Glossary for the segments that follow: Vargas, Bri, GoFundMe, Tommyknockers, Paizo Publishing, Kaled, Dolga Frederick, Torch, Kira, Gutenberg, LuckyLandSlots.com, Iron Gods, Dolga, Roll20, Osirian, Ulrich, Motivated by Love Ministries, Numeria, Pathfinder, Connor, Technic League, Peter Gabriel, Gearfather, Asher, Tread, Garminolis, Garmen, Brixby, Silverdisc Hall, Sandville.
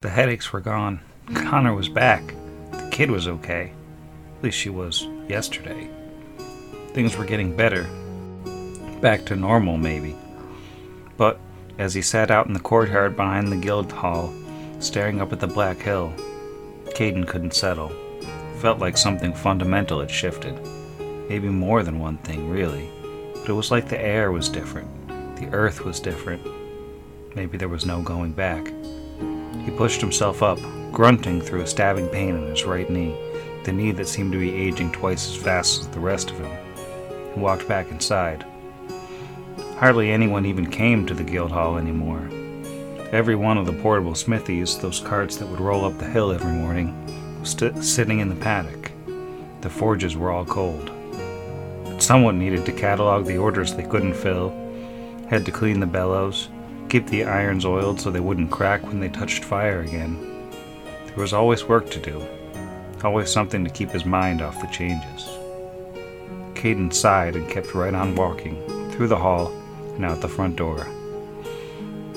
The headaches were gone. Connor was back. The kid was okay. At least she was yesterday. Things were getting better. Back to normal, maybe. But as he sat out in the courtyard behind the guild hall, staring up at the Black Hill, Caden couldn't settle. It felt like something fundamental had shifted. Maybe more than one thing, really. But it was like the air was different. The earth was different. Maybe there was no going back. He pushed himself up, grunting through a stabbing pain in his right knee, the knee that seemed to be aging twice as fast as the rest of him. He walked back inside. Hardly anyone even came to the guild hall anymore. Every one of the portable smithies, those carts that would roll up the hill every morning, was sitting in the paddock. The forges were all cold. But someone needed to catalog the orders they couldn't fill, had to clean the bellows, keep the irons oiled so they wouldn't crack when they touched fire again. There was always work to do, always something to keep his mind off the changes. Caden sighed and kept right on walking, through the hall and out the front door.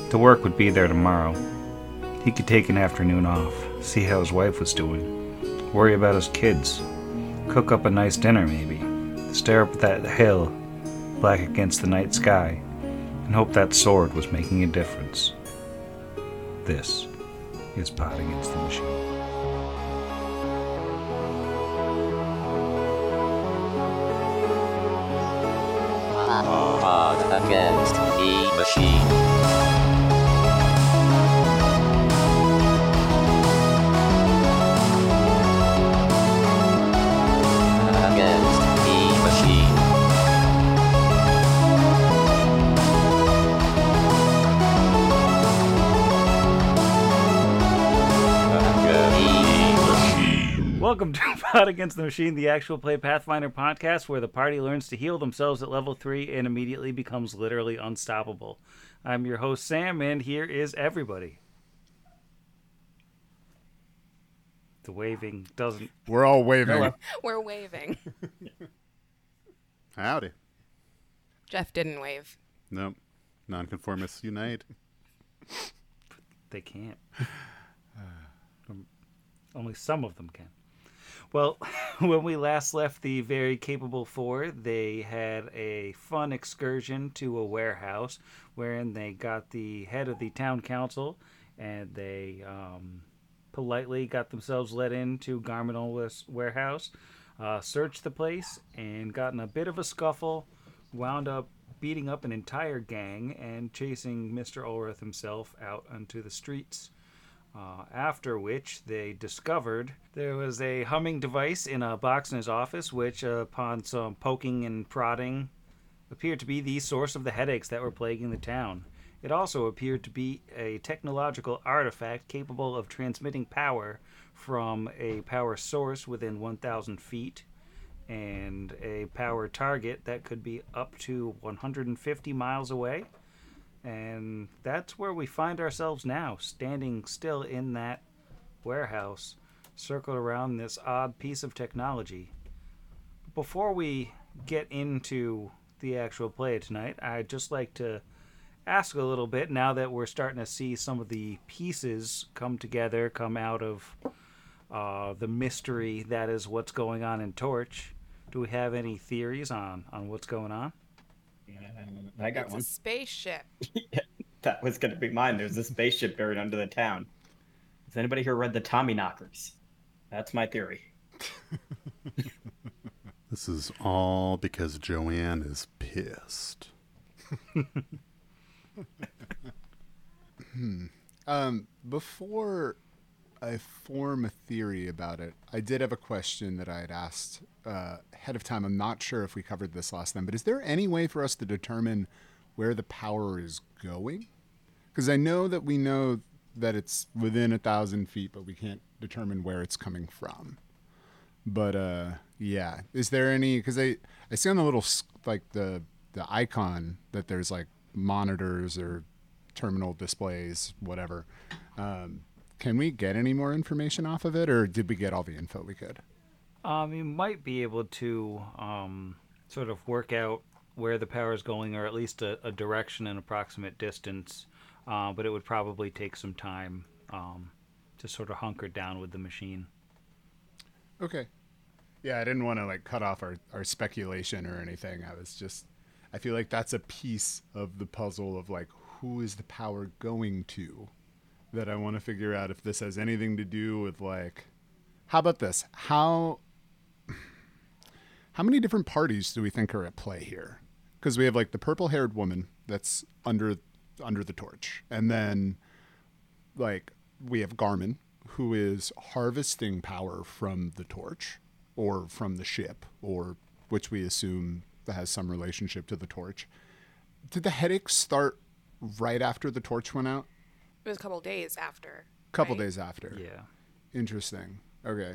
The work would be there tomorrow. He could take an afternoon off, see how his wife was doing, worry about his kids, cook up a nice dinner maybe, stare up at that hill, black against the night sky, and hope that sword was making a difference. This is Pod Against the Machine. Pod Against the Machine. Welcome to Pod Against the Machine, the actual play Pathfinder podcast where the party learns to heal themselves at level 3 and immediately becomes literally unstoppable. I'm your host, Sam, and here is everybody. The waving doesn't... We're all waving. We're waving. Howdy. Jeff didn't wave. Nope. Nonconformists unite. They can't. Only some of them can. Well, when we last left the very capable four, they had a fun excursion to a warehouse wherein they got the head of the town council and they politely got themselves let into Garminolis warehouse, searched the place and got in a bit of a scuffle, wound up beating up an entire gang and chasing Mr. Ulrich himself out onto the streets. After which they discovered there was a humming device in a box in his office, which upon some poking and prodding appeared to be the source of the headaches that were plaguing the town. It also appeared to be a technological artifact capable of transmitting power from a power source within 1,000 feet and a power target that could be up to 150 miles away. And that's where we find ourselves now, standing still in that warehouse, circled around this odd piece of technology. Before we get into the actual play tonight, I'd just like to ask a little bit, now that we're starting to see some of the pieces come together, come out of the mystery that is what's going on in Torch, do we have any theories on what's going on? I got one. It's a spaceship. Yeah, that was going to be mine. There's a spaceship buried under the town. Has anybody here read the Tommyknockers? That's my theory. This is all because Joanne is pissed. Before I form a theory about it, I did have a question that I had asked ahead of time. I'm not sure if we covered this last time, but is there any way for us to determine where the power is going? Because I know that we know that it's within 1,000 feet, but we can't determine where it's coming from. But yeah, is there any? Because I see on the little like the icon that there's like monitors or terminal displays, whatever. Can we get any more information off of it, or did we get all the info we could? You might be able to sort of work out where the power is going, or at least a direction and approximate distance, but it would probably take some time. to sort of hunker down with the machine. Okay. Yeah, I didn't want to like cut off our speculation or anything. I feel like that's a piece of the puzzle of like, who is the power going to, that I want to figure out if this has anything to do with like, how about this? How many different parties do we think are at play here? Because we have like the purple-haired woman that's under the torch. And then like we have Garmen, who is harvesting power from the torch or from the ship, or which we assume has some relationship to the torch. Did the headache start right after the torch went out? It was a couple days after. Yeah. Interesting. Okay.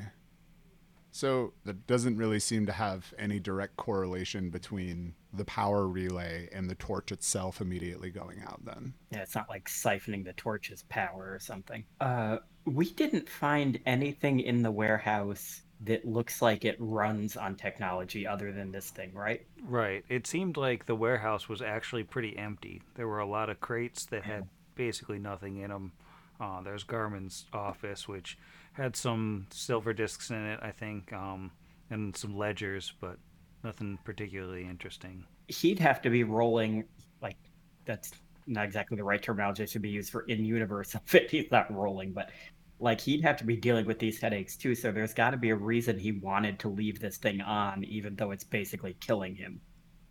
So that doesn't really seem to have any direct correlation between the power relay and the torch itself immediately going out then. Yeah, it's not like siphoning the torch's power or something. We didn't find anything in the warehouse that looks like it runs on technology other than this thing, right? Right. It seemed like the warehouse was actually pretty empty. There were a lot of crates that had basically nothing in them. There's Garmin's office, which had some silver discs in it, I think, and some ledgers, but nothing particularly interesting. He'd have to be rolling, like, that's not exactly the right terminology that should be used for in-universe. He's not rolling, but, like, he'd have to be dealing with these headaches, too, so there's got to be a reason he wanted to leave this thing on, even though it's basically killing him.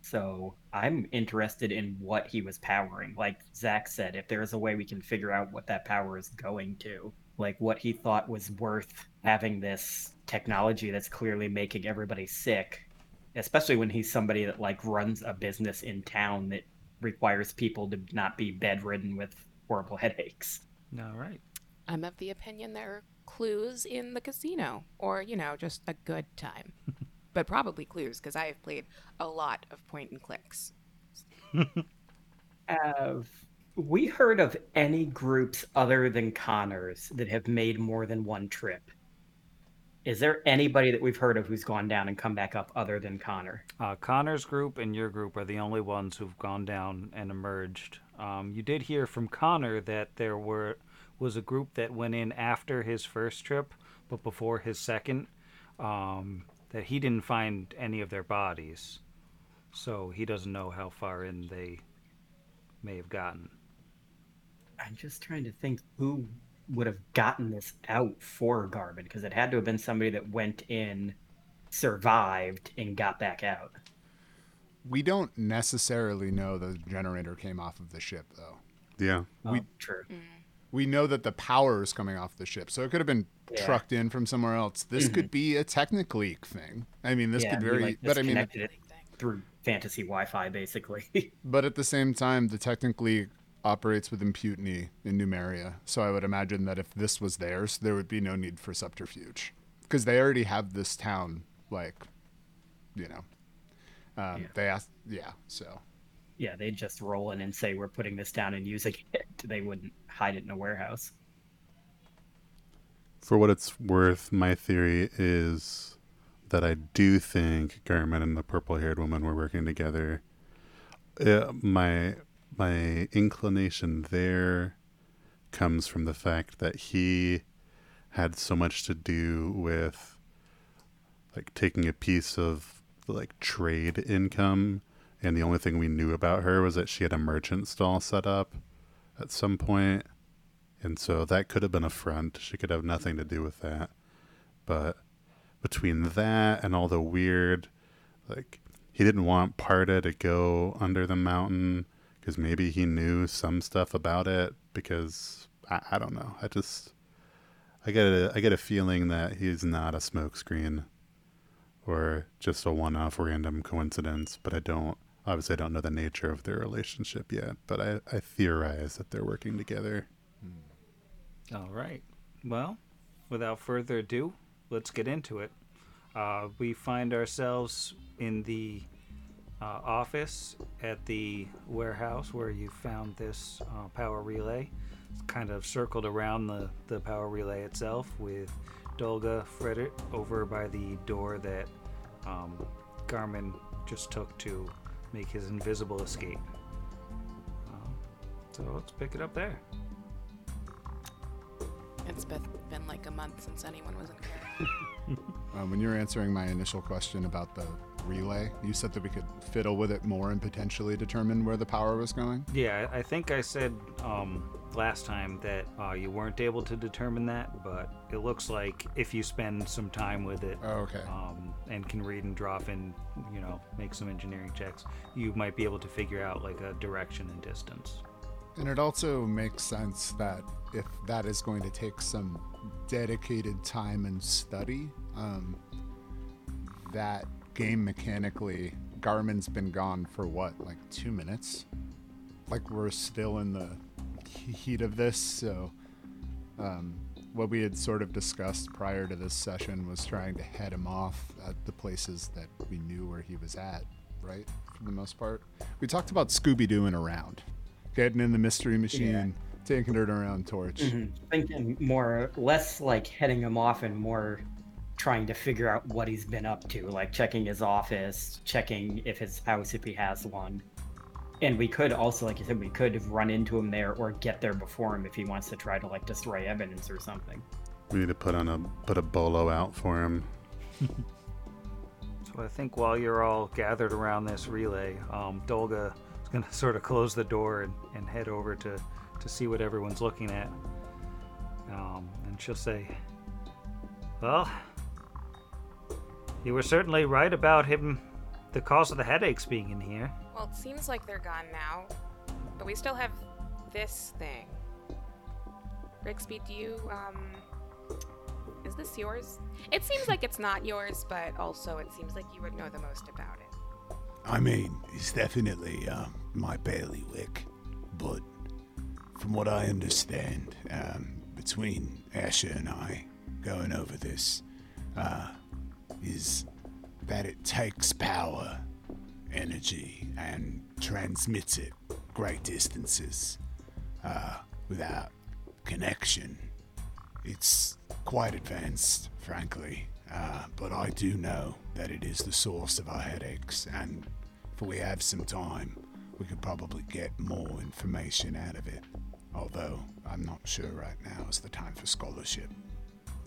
So I'm interested in what he was powering. Like Zach said, if there's a way we can figure out what that power is going to, like what he thought was worth having this technology that's clearly making everybody sick, especially when he's somebody that like runs a business in town that requires people to not be bedridden with horrible headaches. All right. I'm of the opinion there are clues in the casino, or, you know, just a good time. But probably clues, because I have played a lot of point and clicks. Have we heard of any groups other than Connor's that have made more than one trip? Is there anybody that we've heard of who's gone down and come back up other than Connor? Connor's group and your group are the only ones who've gone down and emerged. You did hear from Connor that there was a group that went in after his first trip, but before his second. That he didn't find any of their bodies, so he doesn't know how far in they may have gotten. I'm just trying to think who would have gotten this out for Garmin, because it had to have been somebody that went in, survived, and got back out. We don't necessarily know the generator came off of the ship, though. Yeah. True. We know that the power is coming off the ship, so it could have been trucked in from somewhere else. This could be a Technic League thing. I mean, this could very... Like, but I mean, connected it through fantasy Wi-Fi, basically. But at the same time, the Technic League operates with imputiny in Numeria, so I would imagine that if this was theirs, there would be no need for subterfuge. Because they already have this town, like, you know. So... Yeah, they'd just roll in and say, we're putting this down and using it. They wouldn't hide it in a warehouse. For what it's worth, my theory is that I do think Garmin and the purple-haired woman were working together. My inclination there comes from the fact that he had so much to do with like taking a piece of like trade income. And the only thing we knew about her was that she had a merchant stall set up at some point. And so that could have been a front. She could have nothing to do with that. But between that and all the weird, like, he didn't want Parda to go under the mountain because maybe he knew some stuff about it, because I don't know. I get a feeling that he's not a smokescreen or just a one-off random coincidence, but obviously, I don't know the nature of their relationship yet, but I theorize that they're working together. All right. Well, without further ado, let's get into it. We find ourselves in the office at the warehouse where you found this power relay. It's kind of circled around the power relay itself, with Dolga Frederick over by the door that Garmin just took to make his invisible escape. So let's pick it up there. It's been been like a month since anyone was in here. When you were answering my initial question about the relay, you said that we could fiddle with it more and potentially determine where the power was going? Yeah, I think I said last time that you weren't able to determine that, but it looks like if you spend some time with it and can read and drop and, you know, make some engineering checks, you might be able to figure out like a direction and distance. And it also makes sense that if that is going to take some dedicated time and study, that game mechanically, Garmin's been gone for what, like 2 minutes? Like we're still in the heat of this, so what we had sort of discussed prior to this session was trying to head him off at the places that we knew where he was at, right, for the most part? We talked about Scooby-Dooing around. Getting in the mystery machine, taking it around Torch. Mm-hmm. Thinking more, less like heading him off and more trying to figure out what he's been up to, like checking his office, checking if his house, if he has one. And we could also, like you said, we could run into him there or get there before him if he wants to try to like destroy evidence or something. We need to put a bolo out for him. So I think while you're all gathered around this relay, Dolga is going to sort of close the door and head over to see what everyone's looking at. And she'll say, well, you were certainly right about him, the cause of the headaches being in here. Well, it seems like they're gone now, but we still have this thing. Brixby, do you, is this yours? It seems like it's not yours, but also it seems like you would know the most about it. I mean, it's definitely my bailiwick, but from what I understand, between Asher and I going over this, is that it takes power, energy, and transmits it great distances without connection. It's quite advanced, frankly, but I do know that it is the source of our headaches, and if we have some time, we could probably get more information out of it. Although, I'm not sure right now is the time for scholarship.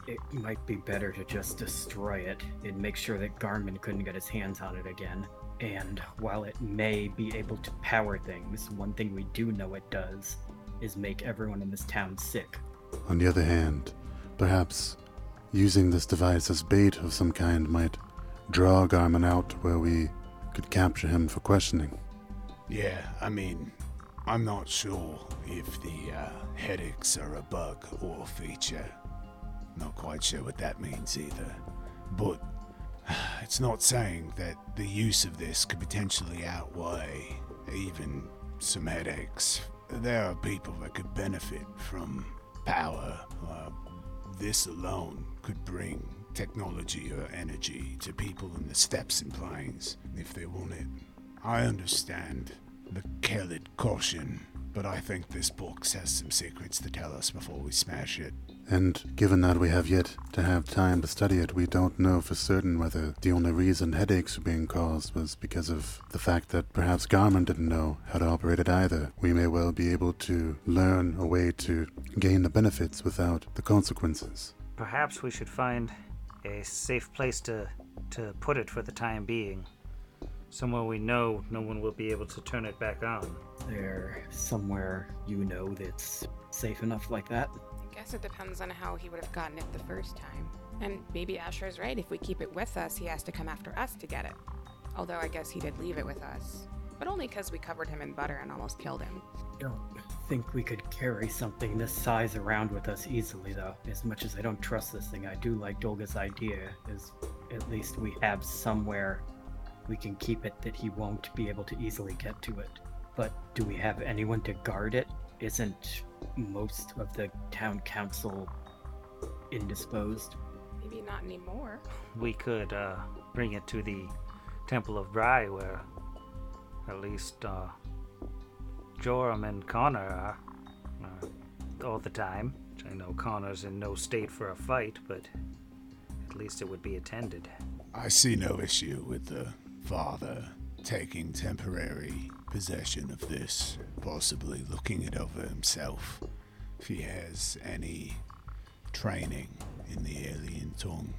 It might be better to just destroy it and make sure that Garmin couldn't get his hands on it again. And while it may be able to power things, one thing we do know it does is make everyone in this town sick. On the other hand, perhaps using this device as bait of some kind might draw Garmin out where we could capture him for questioning. Yeah, I mean, I'm not sure if the headaches are a bug or a feature. Not quite sure what that means either. But it's not saying that the use of this could potentially outweigh even some headaches. There are people that could benefit from power. This alone could bring technology or energy to people in the steppes and plains if they want it. I understand the Kaled caution, but I think this box has some secrets to tell us before we smash it. And given that we have yet to have time to study it, we don't know for certain whether the only reason headaches were being caused was because of the fact that perhaps Garmin didn't know how to operate it either. We may well be able to learn a way to gain the benefits without the consequences. Perhaps we should find a safe place to put it for the time being. Somewhere we know no one will be able to turn it back on. There, somewhere you know that's safe enough like that? I guess it depends on how he would have gotten it the first time. And maybe Asher's right. If we keep it with us, he has to come after us to get it. Although I guess he did leave it with us. But only because we covered him in butter and almost killed him. I don't think we could carry something this size around with us easily, though. As much as I don't trust this thing, I do like Dolga's idea, is at least we have somewhere we can keep it that he won't be able to easily get to it. But do we have anyone to guard it? Isn't most of the town council indisposed? Maybe not anymore. We could bring it to the Temple of Bri, where at least Joram and Connor are all the time. I know Connor's in no state for a fight, but at least it would be attended. I see no issue with the father taking temporary possession of this, possibly looking it over himself if he has any training in the alien tongue.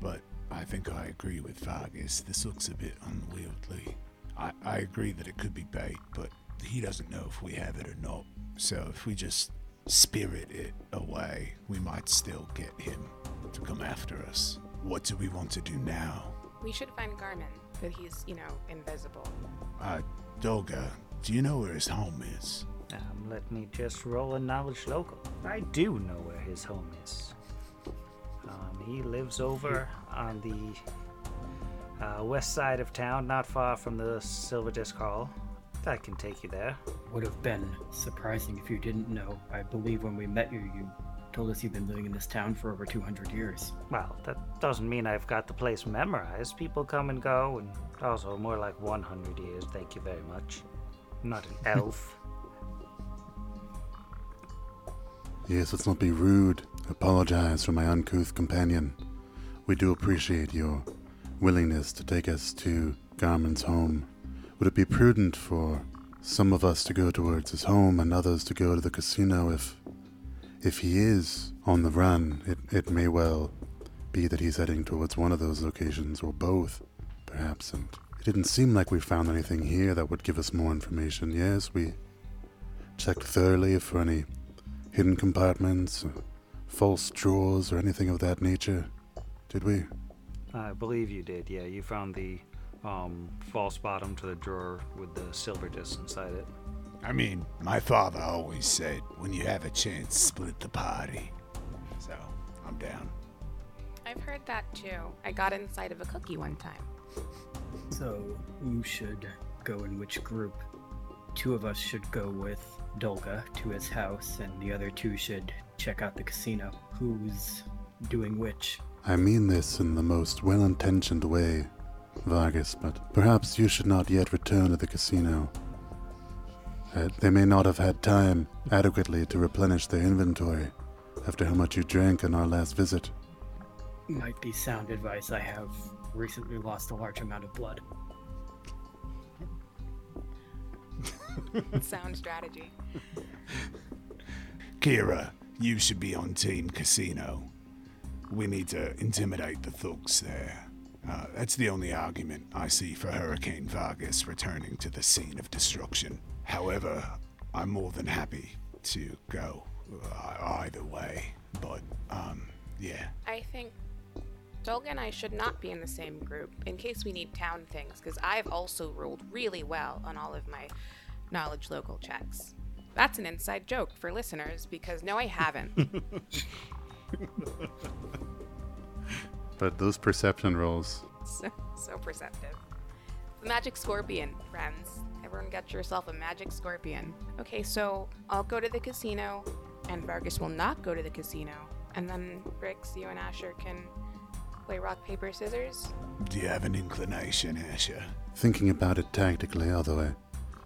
But I think I agree with Vargas. This looks a bit unwieldy. I agree that it could be bait, but he doesn't know if we have it or not. So if we just spirit it away, we might still get him to come after us. What do we want to do now? We should find Garmen, but he's, invisible. Dolga, do you know where his home is? Let me just roll a knowledge local. I do know where his home is. He lives over on the west side of town, not far from the Silverdisc Hall. That can take you there. Would have been surprising if you didn't know. I believe when we met you, you told us you've been living in this town for over 200 years. Well, that doesn't mean I've got the place memorized. People come and go, and also more like 100 years, thank you very much. I'm not an elf. Yes, let's not be rude. Apologize for my uncouth companion. We do appreciate your willingness to take us to Garmen's home. Would it be prudent for some of us to go towards his home and others to go to the casino? If he is on the run, it may well be that he's heading towards one of those locations, or both, perhaps. And it didn't seem like we found anything here that would give us more information. Yes, we checked thoroughly for any hidden compartments, or false drawers, or anything of that nature. Did we? I believe you did, yeah. You found the false bottom to the drawer with the silver disc inside it. I mean, my father always said, when you have a chance, split the party. So, I'm down. I've heard that too. I got inside of a cookie one time. So, you should go in which group? Two of us should go with Dolga to his house, and the other two should check out the casino. Who's doing which? I mean this in the most well-intentioned way, Vargas, but perhaps you should not yet return to the casino. They may not have had time adequately to replenish their inventory after how much you drank in our last visit. Might be sound advice. I have recently lost a large amount of blood. Sound strategy. Kira, you should be on Team Casino. We need to intimidate the thugs there. That's the only argument I see for Hurricane Vargas returning to the scene of destruction. However, I'm more than happy to go either way, but, yeah. I think Dolga and I should not be in the same group in case we need town things, because I've also rolled really well on all of my knowledge local checks. That's an inside joke for listeners, because no, I haven't. But those perception rolls. So perceptive. The magic scorpion, friends. Everyone get yourself a magic scorpion. Okay, so I'll go to the casino, and Vargas will not go to the casino. And then, Brix, you and Asher can play rock, paper, scissors. Do you have an inclination, Asher? Thinking about it tactically, although I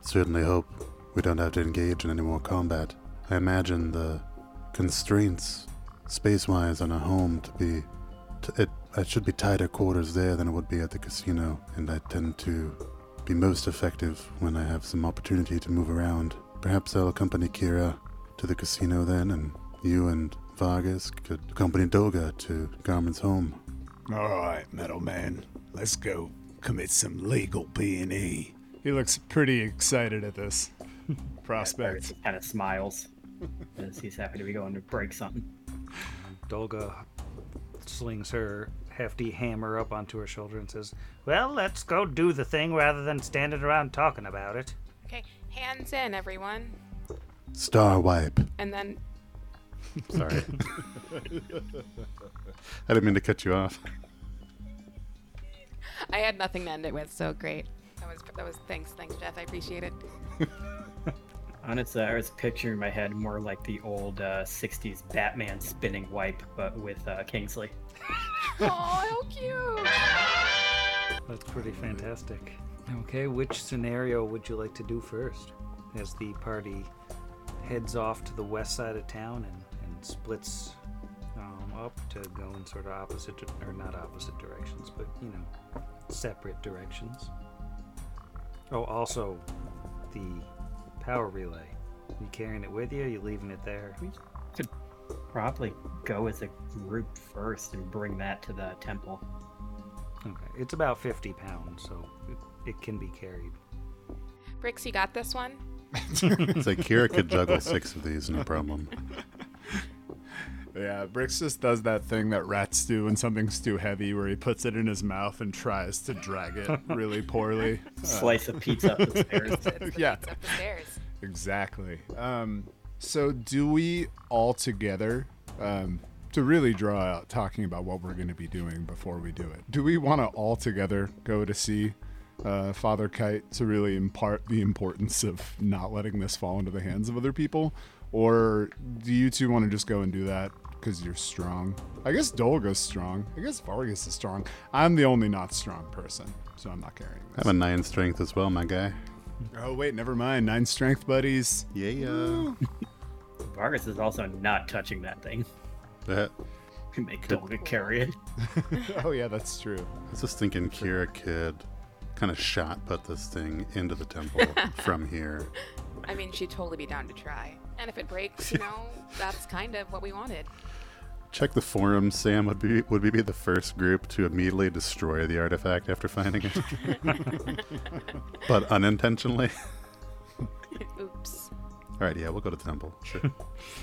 certainly hope we don't have to engage in any more combat. I imagine the constraints, space-wise, on a home to be... It should be tighter quarters there than it would be at the casino, and I tend to be most effective when I have some opportunity to move around. Perhaps I'll accompany Kira to the casino then, and you and Vargas could accompany Dolga to Garmen's home. Alright, metal man. Let's go commit some legal P&E. He looks pretty excited at this prospect. Kind of smiles as he's happy to be going to break something. Dolga slings her hefty hammer up onto her shoulder and says, well, let's go do the thing rather than standing around talking about it. Okay, hands in, everyone. Star wipe. And then... Sorry. I didn't mean to cut you off. I had nothing to end it with, so great. That was thanks, Jeff. I appreciate it. Honestly, I was picturing in my head more like the old 60s Batman spinning wipe, but with Kingsley. Oh, how cute! That's pretty fantastic. Okay, which scenario would you like to do first? As the party heads off to the west side of town and splits up to go in sort of not opposite directions, but, separate directions. Oh, also, the power relay. You carrying it with you? Or you leaving it there? We could probably go as a group first and bring that to the temple. Okay, it's about 50 pounds, so it can be carried. Brix, you got this one? It's like Kira could juggle 6 of these, no problem. Yeah, Brix just does that thing that rats do when something's too heavy, where he puts it in his mouth and tries to drag it really poorly. Slice of pizza up the stairs. Yeah, pizza up the stairs. Exactly. So do we all together, to really draw out talking about what we're going to be doing before we do it, do we want to all together go to see Father Kite to really impart the importance of not letting this fall into the hands of other people? Or do you two want to just go and do that because you're strong? I guess Dolga's strong. I guess Vargas is strong. I'm the only not strong person, so I'm not carrying this. I have a 9 strength as well, my guy. Oh, wait, never mind. 9 strength, buddies. Yeah. Vargas is also not touching that thing. Can make Dolga carry it. Oh, yeah, that's true. I was just thinking Kira could kind of shot put this thing into the temple from here. I mean, she'd totally be down to try. And if it breaks, that's kind of what we wanted. Check the forum. Sam would we be the first group to immediately destroy the artifact after finding it, but unintentionally. Oops. All right, yeah, we'll go to the temple. Sure.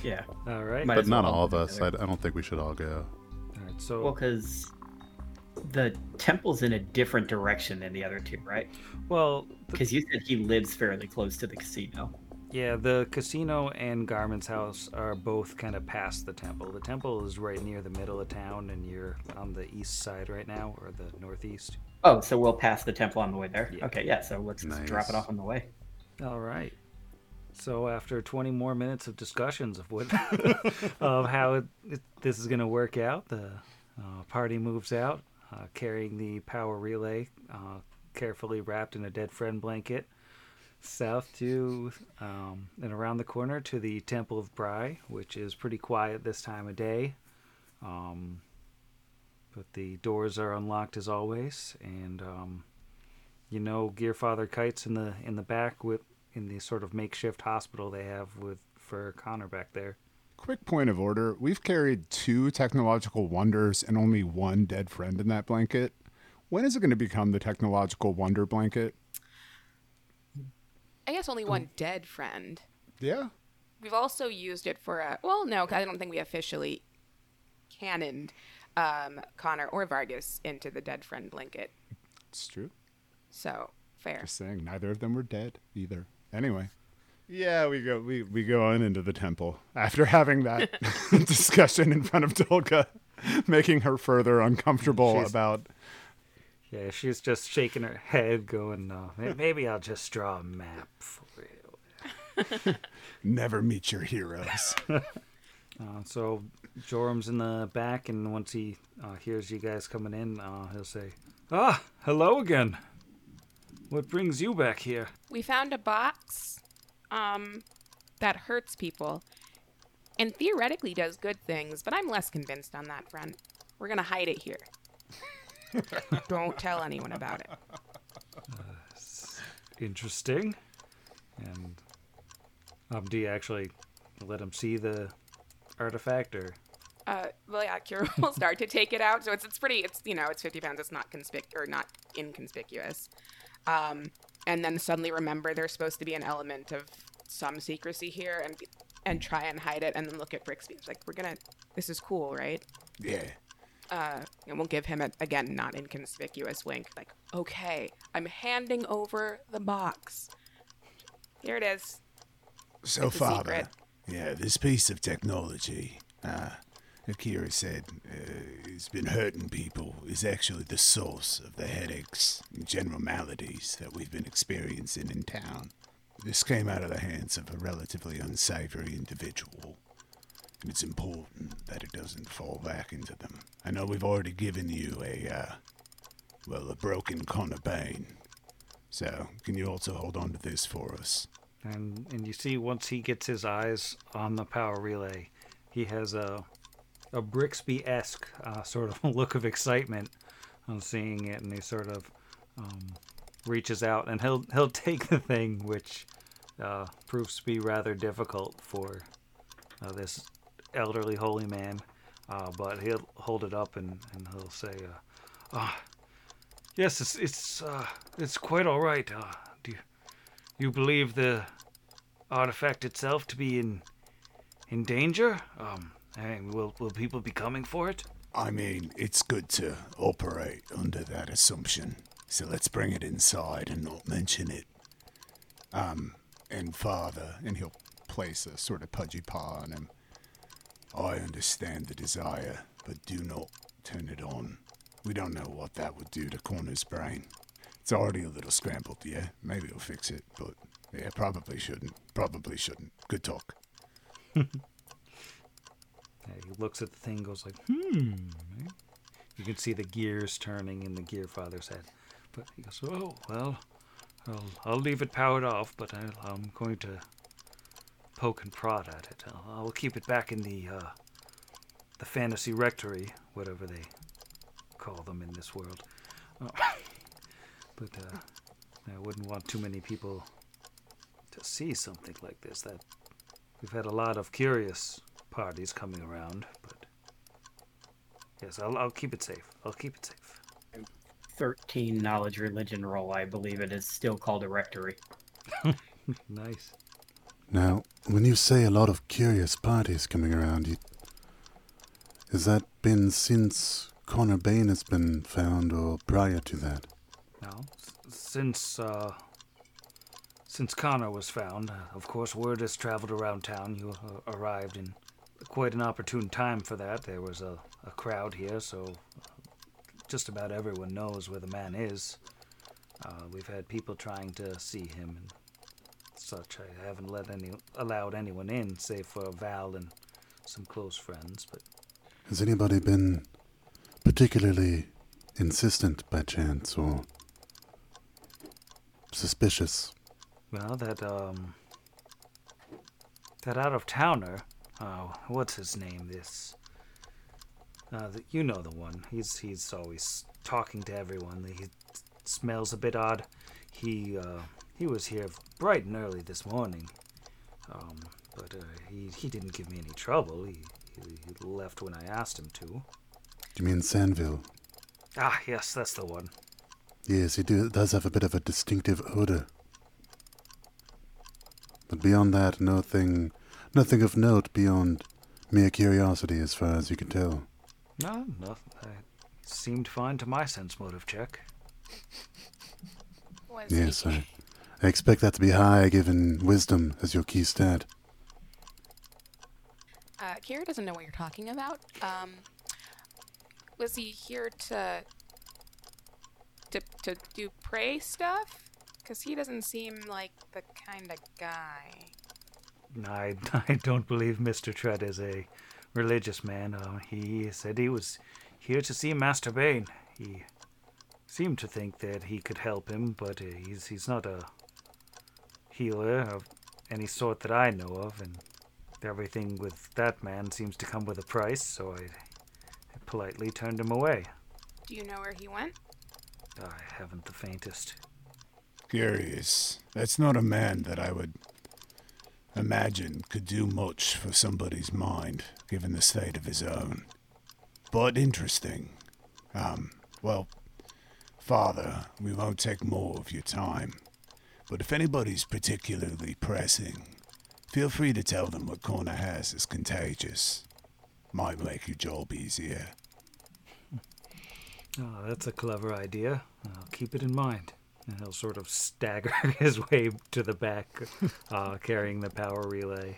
Yeah. All right. But not all of us. I don't think we should all go. All right. So. Well, because the temple's in a different direction than the other two, right? Well, because you said he lives fairly close to the casino. Yeah, the casino and Garmin's house are both kind of past the temple. The temple is right near the middle of town, and you're on the east side right now, or the northeast. Oh, so we'll pass the temple on the way there? Yeah. Okay, yeah, so let's just drop it off on the way. All right. So after 20 more minutes of discussions of what of how this is going to work out, the party moves out, carrying the power relay, carefully wrapped in a dead friend blanket, south to and around the corner to the Temple of Bri, which is pretty quiet this time of day, but the doors are unlocked as always, and Gearfather Kite's in the back in the sort of makeshift hospital they have for Connor back there. Quick point of order: we've carried 2 technological wonders and only 1 dead friend in that blanket. When is it going to become the technological wonder blanket? I guess only 1 dead friend. Yeah. We've also used it for because I don't think we officially canoned Connor or Vargas into the dead friend blanket. It's true. So, fair. Just saying, neither of them were dead either. Anyway. Yeah, we go on into the temple after having that discussion in front of Dolga, making her further uncomfortable about... Yeah, she's just shaking her head, going, maybe I'll just draw a map for you. Never meet your heroes. So Joram's in the back, and once he hears you guys coming in, he'll say, "Ah, hello again. What brings you back here?" We found a box that hurts people and theoretically does good things, but I'm less convinced on that front. We're going to hide it here. Don't tell anyone about it. Interesting. And do you actually let him see the artifact, or? Kira will start to take it out. So it's pretty. It's it's 50 pounds. It's not not inconspicuous. And then suddenly remember there's supposed to be an element of some secrecy here, and try and hide it, and then look at Brixby. It's like, this is cool, right? Yeah. And we'll give him again not inconspicuous wink, like, okay, I'm handing over the box. Here it is. So, Father, this piece of technology, Akira said, has been hurting people, is actually the source of the headaches and general maladies that we've been experiencing in town. This came out of the hands of a relatively unsavory individual. It's important that it doesn't fall back into them. I know we've already given you a broken conabane. So, can you also hold on to this for us? And you see, once he gets his eyes on the power relay, he has a Brixby-esque sort of look of excitement on seeing it, and he sort of reaches out, and he'll take the thing, which proves to be rather difficult for this elderly holy man, but he'll hold it up and he'll say, "Yes, it's quite all right. Do you believe the artifact itself to be in danger? And will people be coming for it?" I mean, it's good to operate under that assumption. So let's bring it inside and not mention it. And Father, and he'll place a sort of pudgy paw on him. I understand the desire, but do not turn it on. We don't know what that would do to Corner's brain. It's already a little scrambled, yeah? Maybe we'll fix it, but yeah, probably shouldn't. Probably shouldn't. Good talk. Yeah, he looks at the thing, goes like, You can see the gears turning in the Gearfather's head. But he goes, "Oh, well, I'll leave it powered off, but I'm going to poke and prod at it. I'll keep it back in the fantasy rectory, whatever they call them in this world. But I wouldn't want too many people to see something like this. That we've had a lot of curious parties coming around, but yes, I'll keep it safe. 13 knowledge religion roll, I believe it is still called a rectory. Nice. Now, when you say a lot of curious parties coming around, has that been since Connor Bane has been found or prior to that? No, since Connor was found, of course, word has traveled around town. You arrived in quite an opportune time for that. There was a crowd here, so just about everyone knows where the man is. We've had people trying to see him and such. I haven't allowed anyone in, save for Val and some close friends. But has anybody been particularly insistent by chance or suspicious? Well, that out-of-towner, what's his name, you know the one. He's always talking to everyone. He smells a bit odd. He was here bright and early this morning, but he didn't give me any trouble. He left when I asked him to. You mean Sandville? Ah, yes, that's the one. Yes, he does have a bit of a distinctive odor. But beyond that, nothing of note beyond mere curiosity as far as you can tell. No, nothing. That seemed fine to my sense motive check. Yes, I expect that to be high given wisdom as your key stat. Kira doesn't know what you're talking about. Was he here to do prey stuff? Because he doesn't seem like the kind of guy. I don't believe Mr. Tread is a religious man. He said he was here to see Master Bane. He seemed to think that he could help him, but he's not a healer of any sort that I know of, and everything with that man seems to come with a price, so I politely turned him away. Do you know where he went? I haven't the faintest. Curious. That's not a man that I would imagine could do much for somebody's mind, given the state of his own. But interesting. Well, Father, we won't take more of your time. But if anybody's particularly pressing, feel free to tell them what Corner has is contagious. Might make your job easier. Oh, that's a clever idea. I'll keep it in mind. And he'll sort of stagger his way to the back, carrying the power relay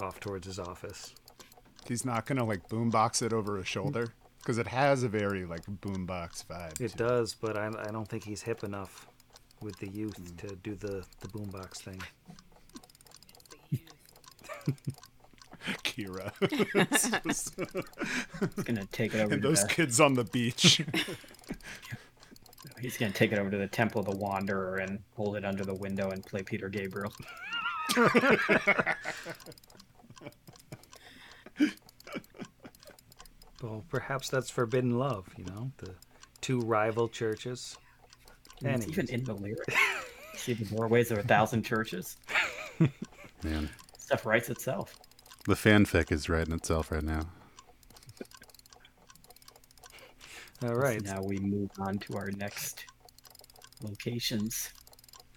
off towards his office. He's not going to, boombox it over his shoulder? Because it has a very, boombox vibe. It does, but I don't think he's hip enough with the youth to do the boombox thing. Kira. He's going to take it over and to those kids on the beach. He's going to take it over to the Temple of the Wanderer and hold it under the window and play Peter Gabriel. Well, perhaps that's forbidden love, the two rival churches. It's even in the lyrics. Even more ways of 1,000 churches. Man. Stuff writes itself. The fanfic is writing itself right now. All right. Now we move on to our next locations.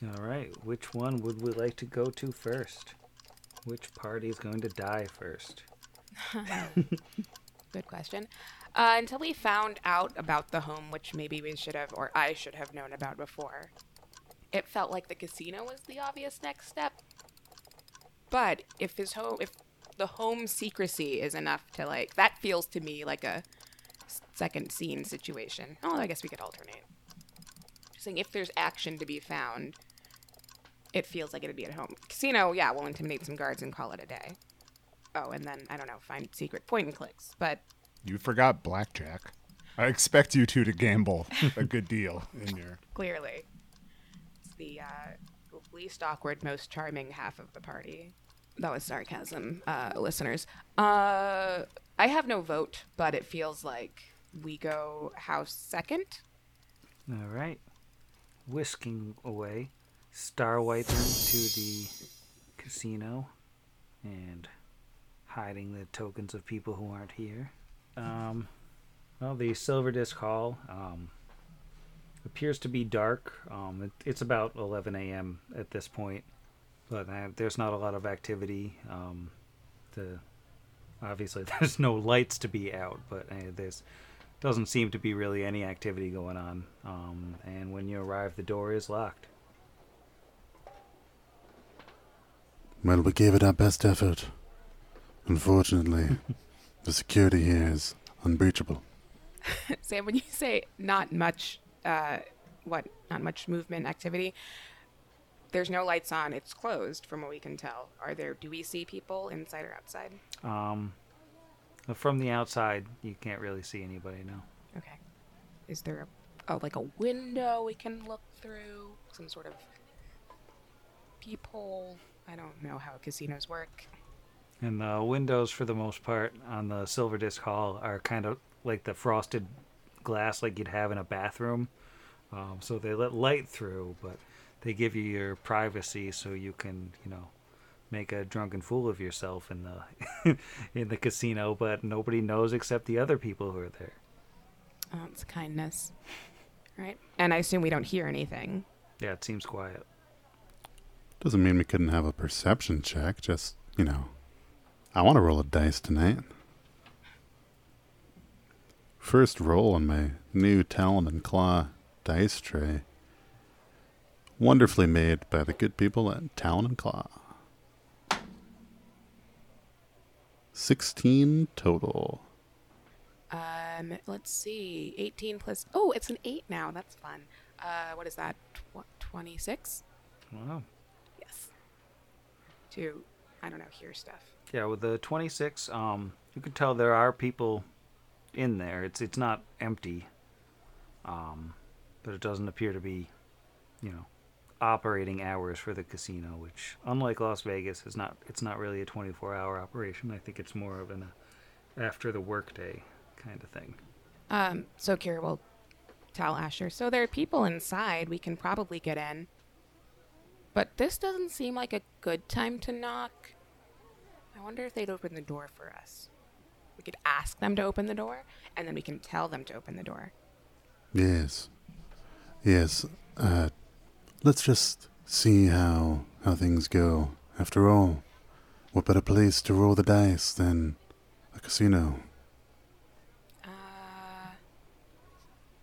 All right. Which one would we like to go to first? Which party is going to die first? Good question. Until we found out about the home, which maybe we should have, or I should have known about before, it felt like the casino was the obvious next step. But if the home secrecy is enough to, like, that feels to me like a second scene situation. Oh, I guess we could alternate. Just saying, if there's action to be found, it feels like it'd be at home. Casino, yeah, we'll intimidate some guards and call it a day. Oh, and then, I don't know, find secret point and clicks, but... You forgot blackjack. I expect you two to gamble a good deal in your... Clearly. It's the least awkward, most charming half of the party. That was sarcasm, listeners. I have no vote, but it feels like we go house second. All right. Whisking away, Starwiping to the casino and hiding the tokens of people who aren't here. Well, the Silverdisc Hall appears to be dark. It's about 11 a.m. at this point, but there's not a lot of activity. Obviously, there's no lights to be out, but there's doesn't seem to be really any activity going on. And when you arrive, the door is locked. Well, we gave it our best effort. Unfortunately... The security here is unbreachable. Sam, when you say not much, not much movement activity, there's no lights on. It's closed, from what we can tell. Do we see people inside or outside? From the outside, you can't really see anybody, no. Okay. Is there a window we can look through? Some sort of peephole? I don't know how casinos work. And the windows, for the most part, on the Silverdisc Hall are kind of like the frosted glass like you'd have in a bathroom. So they let light through, but they give you your privacy so you can, make a drunken fool of yourself in the in the casino, but nobody knows except the other people who are there. It's kindness. Right? And I assume we don't hear anything. Yeah, it seems quiet. Doesn't mean we couldn't have a perception check, just, I want to roll a dice tonight. First roll on my new Talon and Claw dice tray. Wonderfully made by the good people at Talon and Claw. 16 total. Let's see. 18 plus... Oh, it's an 8 now. That's fun. What is that? 26? Wow. Yes. To, I don't know, hear stuff. Yeah, with the 26, you can tell there are people in there. It's not empty, but it doesn't appear to be, operating hours for the casino, which, unlike Las Vegas, it's not really a 24-hour operation. I think it's more of an after the workday kind of thing. So Kira will tell Asher, so there are people inside. We can probably get in. But this doesn't seem like a good time to knock. I wonder if they'd open the door for us. We could ask them to open the door, and then we can tell them to open the door. Yes. Let's just see how things go. After all, what better place to roll the dice than a casino?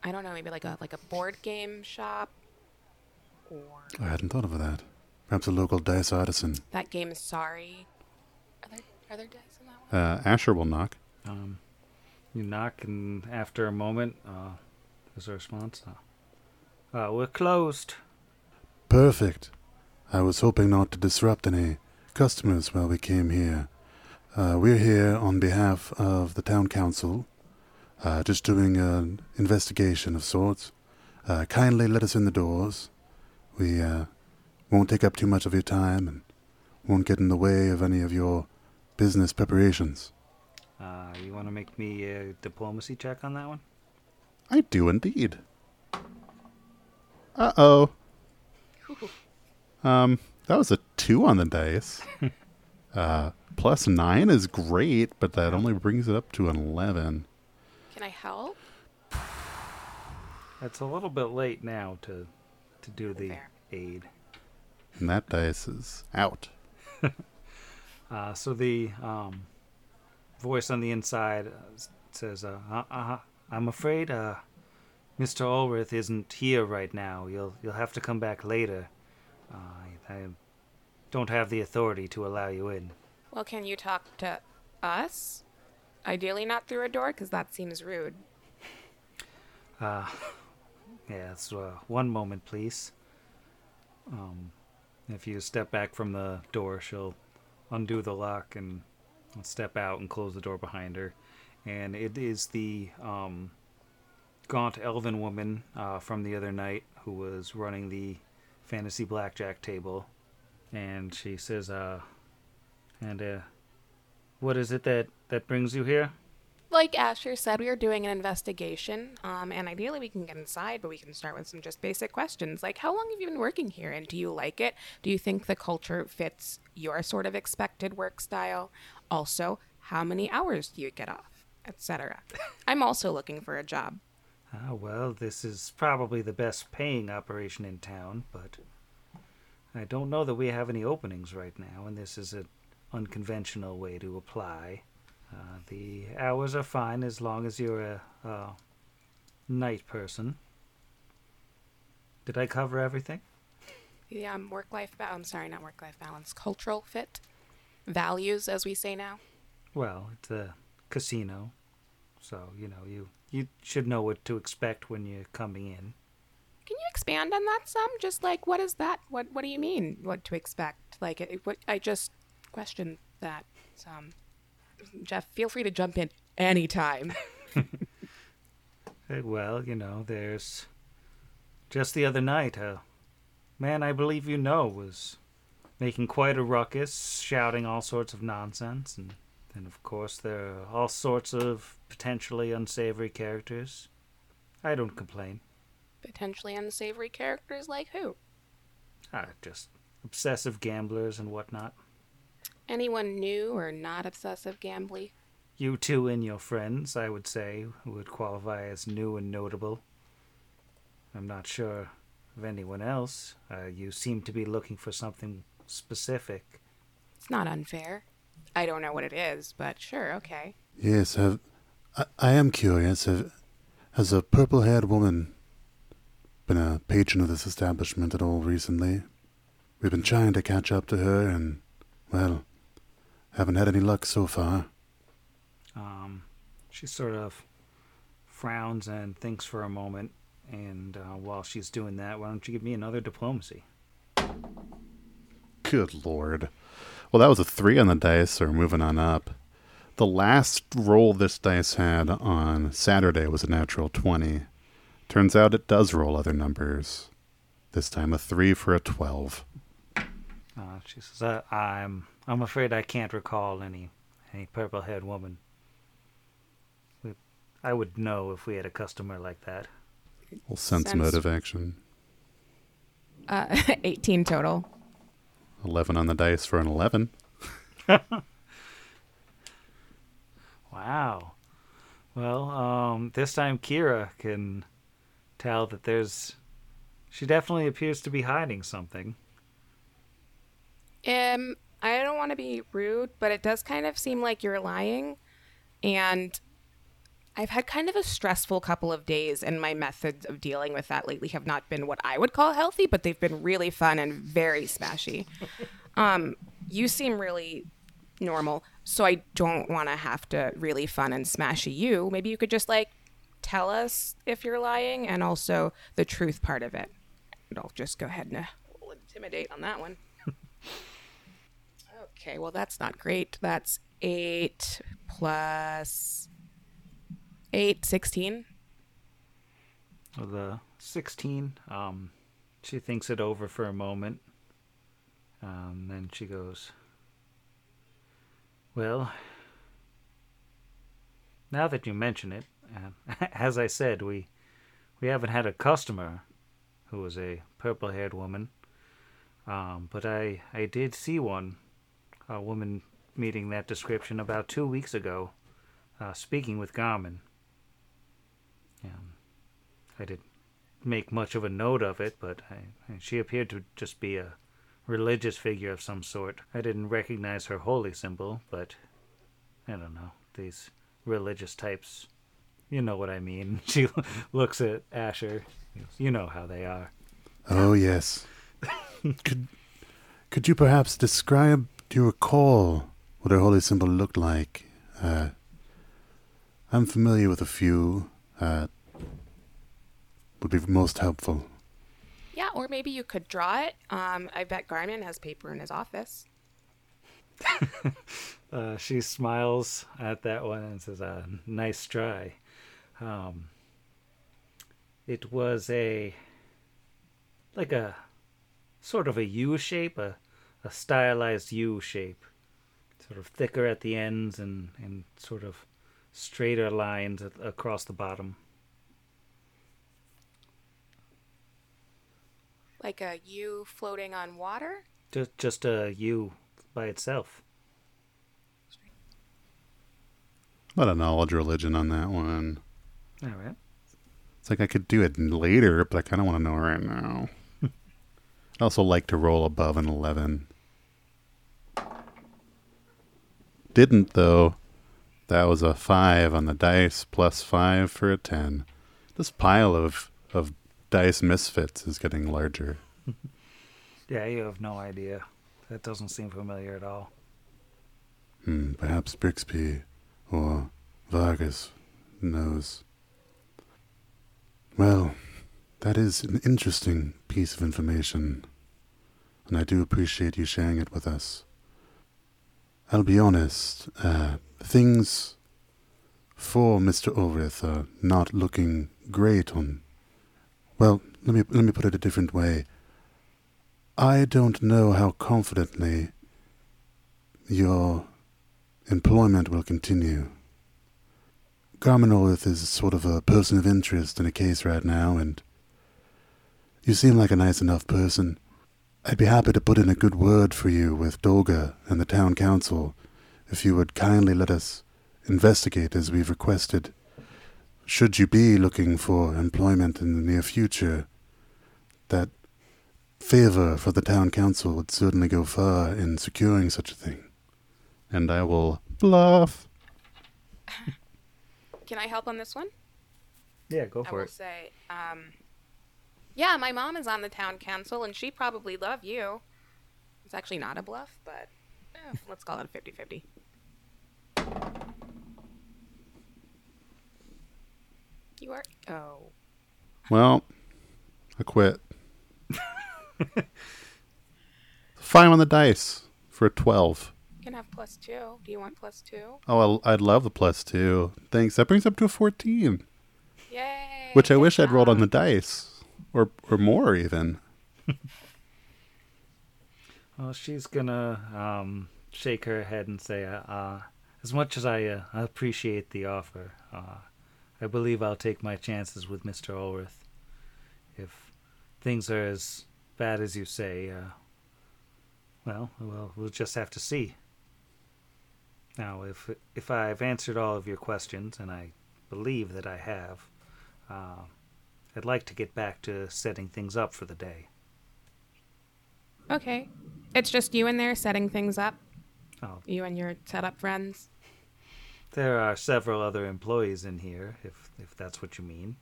I don't know, maybe like a board game shop? Or... I hadn't thought of that. Perhaps a local dice artisan. That game is Sorry. Are there dice in that one? Asher will knock. You knock, and after a moment, there's a response. We're closed. Perfect. I was hoping not to disrupt any customers while we came here. We're here on behalf of the town council, just doing an investigation of sorts. Kindly let us in the doors. We won't take up too much of your time and won't get in the way of any of your business preparations. You want to make me a diplomacy check on that one? I do indeed. Uh-oh. That was a 2 on the dice. plus 9 is great, but that only brings it up to 11. Can I help? It's a little bit late now to do the aid. And that dice is out. So the voice on the inside says, I'm afraid Mr. Ulrich isn't here right now. You'll have to come back later. I don't have the authority to allow you in. Well, can you talk to us? Ideally not through a door, because that seems rude. Yes, one moment, please. If you step back from the door, she'll undo the lock and step out and close the door behind her. And it is the gaunt elven woman from the other night who was running the fantasy blackjack table. And she says, what is it that brings you here? Like Asher said, we are doing an investigation, and ideally we can get inside, but we can start with some just basic questions, like how long have you been working here, and do you like it? Do you think the culture fits your sort of expected work style? Also, how many hours do you get off, etc.? I'm also looking for a job. Well, this is probably the best paying operation in town, but I don't know that we have any openings right now, and this is an unconventional way to apply. The hours are fine as long as you're a night person. Did I cover everything? Yeah, not work-life balance. Cultural fit. Values, as we say now. Well, it's a casino. So, you should know what to expect when you're coming in. Can you expand on that some? Just like, what is that? What do you mean, what to expect? Like, I just questioned that some. Jeff, feel free to jump in anytime. Well, there's just the other night, a man I believe you know was making quite a ruckus, shouting all sorts of nonsense. And then, of course, there are all sorts of potentially unsavory characters. I don't complain. Potentially unsavory characters like who? Just obsessive gamblers and whatnot. Anyone new or not obsessive gambly? You two and your friends, I would say, would qualify as new and notable. I'm not sure of anyone else. You seem to be looking for something specific. It's not unfair. I don't know what it is, but sure, okay. Yes, I am curious. Has a purple-haired woman been a patron of this establishment at all recently? We've been trying to catch up to her and, well, haven't had any luck so far. She sort of frowns and thinks for a moment, and while she's doing that, why don't you give me another diplomacy? Good lord. Well, that was a 3 on the dice, so we're moving on up. The last roll this dice had on Saturday was a natural 20. Turns out it does roll other numbers. This time a 3 for a 12. She says, I'm afraid I can't recall any purple-haired woman. I would know if we had a customer like that. We'll sense motive action. 18 total. 11 on the dice for an 11. Wow. Well, this time Kira can tell that she definitely appears to be hiding something. I don't want to be rude, but it does kind of seem like you're lying, and I've had kind of a stressful couple of days, and my methods of dealing with that lately have not been what I would call healthy, but they've been really fun and very smashy. You seem really normal, so I don't want to have to really fun and smashy you. Maybe you could just, tell us if you're lying, and also the truth part of it. I'll just go ahead and intimidate on that one. Okay, well, that's not great. That's 8 plus 8, 16. The 16, she thinks it over for a moment. Then she goes, well, now that you mention it, as I said, we haven't had a customer who was a purple-haired woman, but I did see one. A woman meeting that description about 2 weeks ago, speaking with Garmen. I didn't make much of a note of it, but she appeared to just be a religious figure of some sort. I didn't recognize her holy symbol, but I don't know. These religious types, you know what I mean. She looks at Asher. Yes. You know how they are. Oh, yes. Could you perhaps describe, do you recall what her holy symbol looked like? I'm familiar with a few. Would be most helpful. Yeah, or maybe you could draw it. I bet Garmin has paper in his office. She smiles at that one and says, nice try. It was like a sort of a U shape, a stylized U shape, sort of thicker at the ends and sort of straighter lines across the bottom. Like a U floating on water? Just a U by itself. A lot of knowledge religion on that one. All right. It's like I could do it later, but I kind of want to know right now. I also like to roll above an 11. Didn't, though. That was a 5 on the dice, plus 5 for a 10. This pile of dice misfits is getting larger. Yeah, you have no idea. That doesn't seem familiar at all. Perhaps Brixby or Vargas knows. Well, that is an interesting piece of information, and I do appreciate you sharing it with us. I'll be honest, things for Mr. Ulrich are not looking great on... Well, let me put it a different way. I don't know how confidently your employment will continue. Garminolis is sort of a person of interest in a case right now, and you seem like a nice enough person. I'd be happy to put in a good word for you with Dolga and the town council if you would kindly let us investigate as we've requested. Should you be looking for employment in the near future, that favor for the town council would certainly go far in securing such a thing. And I will bluff. Can I help on this one? Yeah, go for it. I will say, yeah, my mom is on the town council, and she probably loves you. It's actually not a bluff, but let's call it a 50-50. You are... Oh. Well, I quit. 5 on the dice for a 12. You can have plus 2. Do you want plus 2? Oh, I'd love the plus 2. Thanks. That brings up to a 14. Yay! Which I wish I'd rolled on the dice. Or more, even. Well, she's gonna shake her head and say, as much as I appreciate the offer, I believe I'll take my chances with Mr. Ulrich. If things are as bad as you say, we'll just have to see. Now, if I've answered all of your questions, and I believe that I have, I'd like to get back to setting things up for the day. Okay. It's just you in there setting things up? Oh. You and your setup friends? There are several other employees in here, if that's what you mean.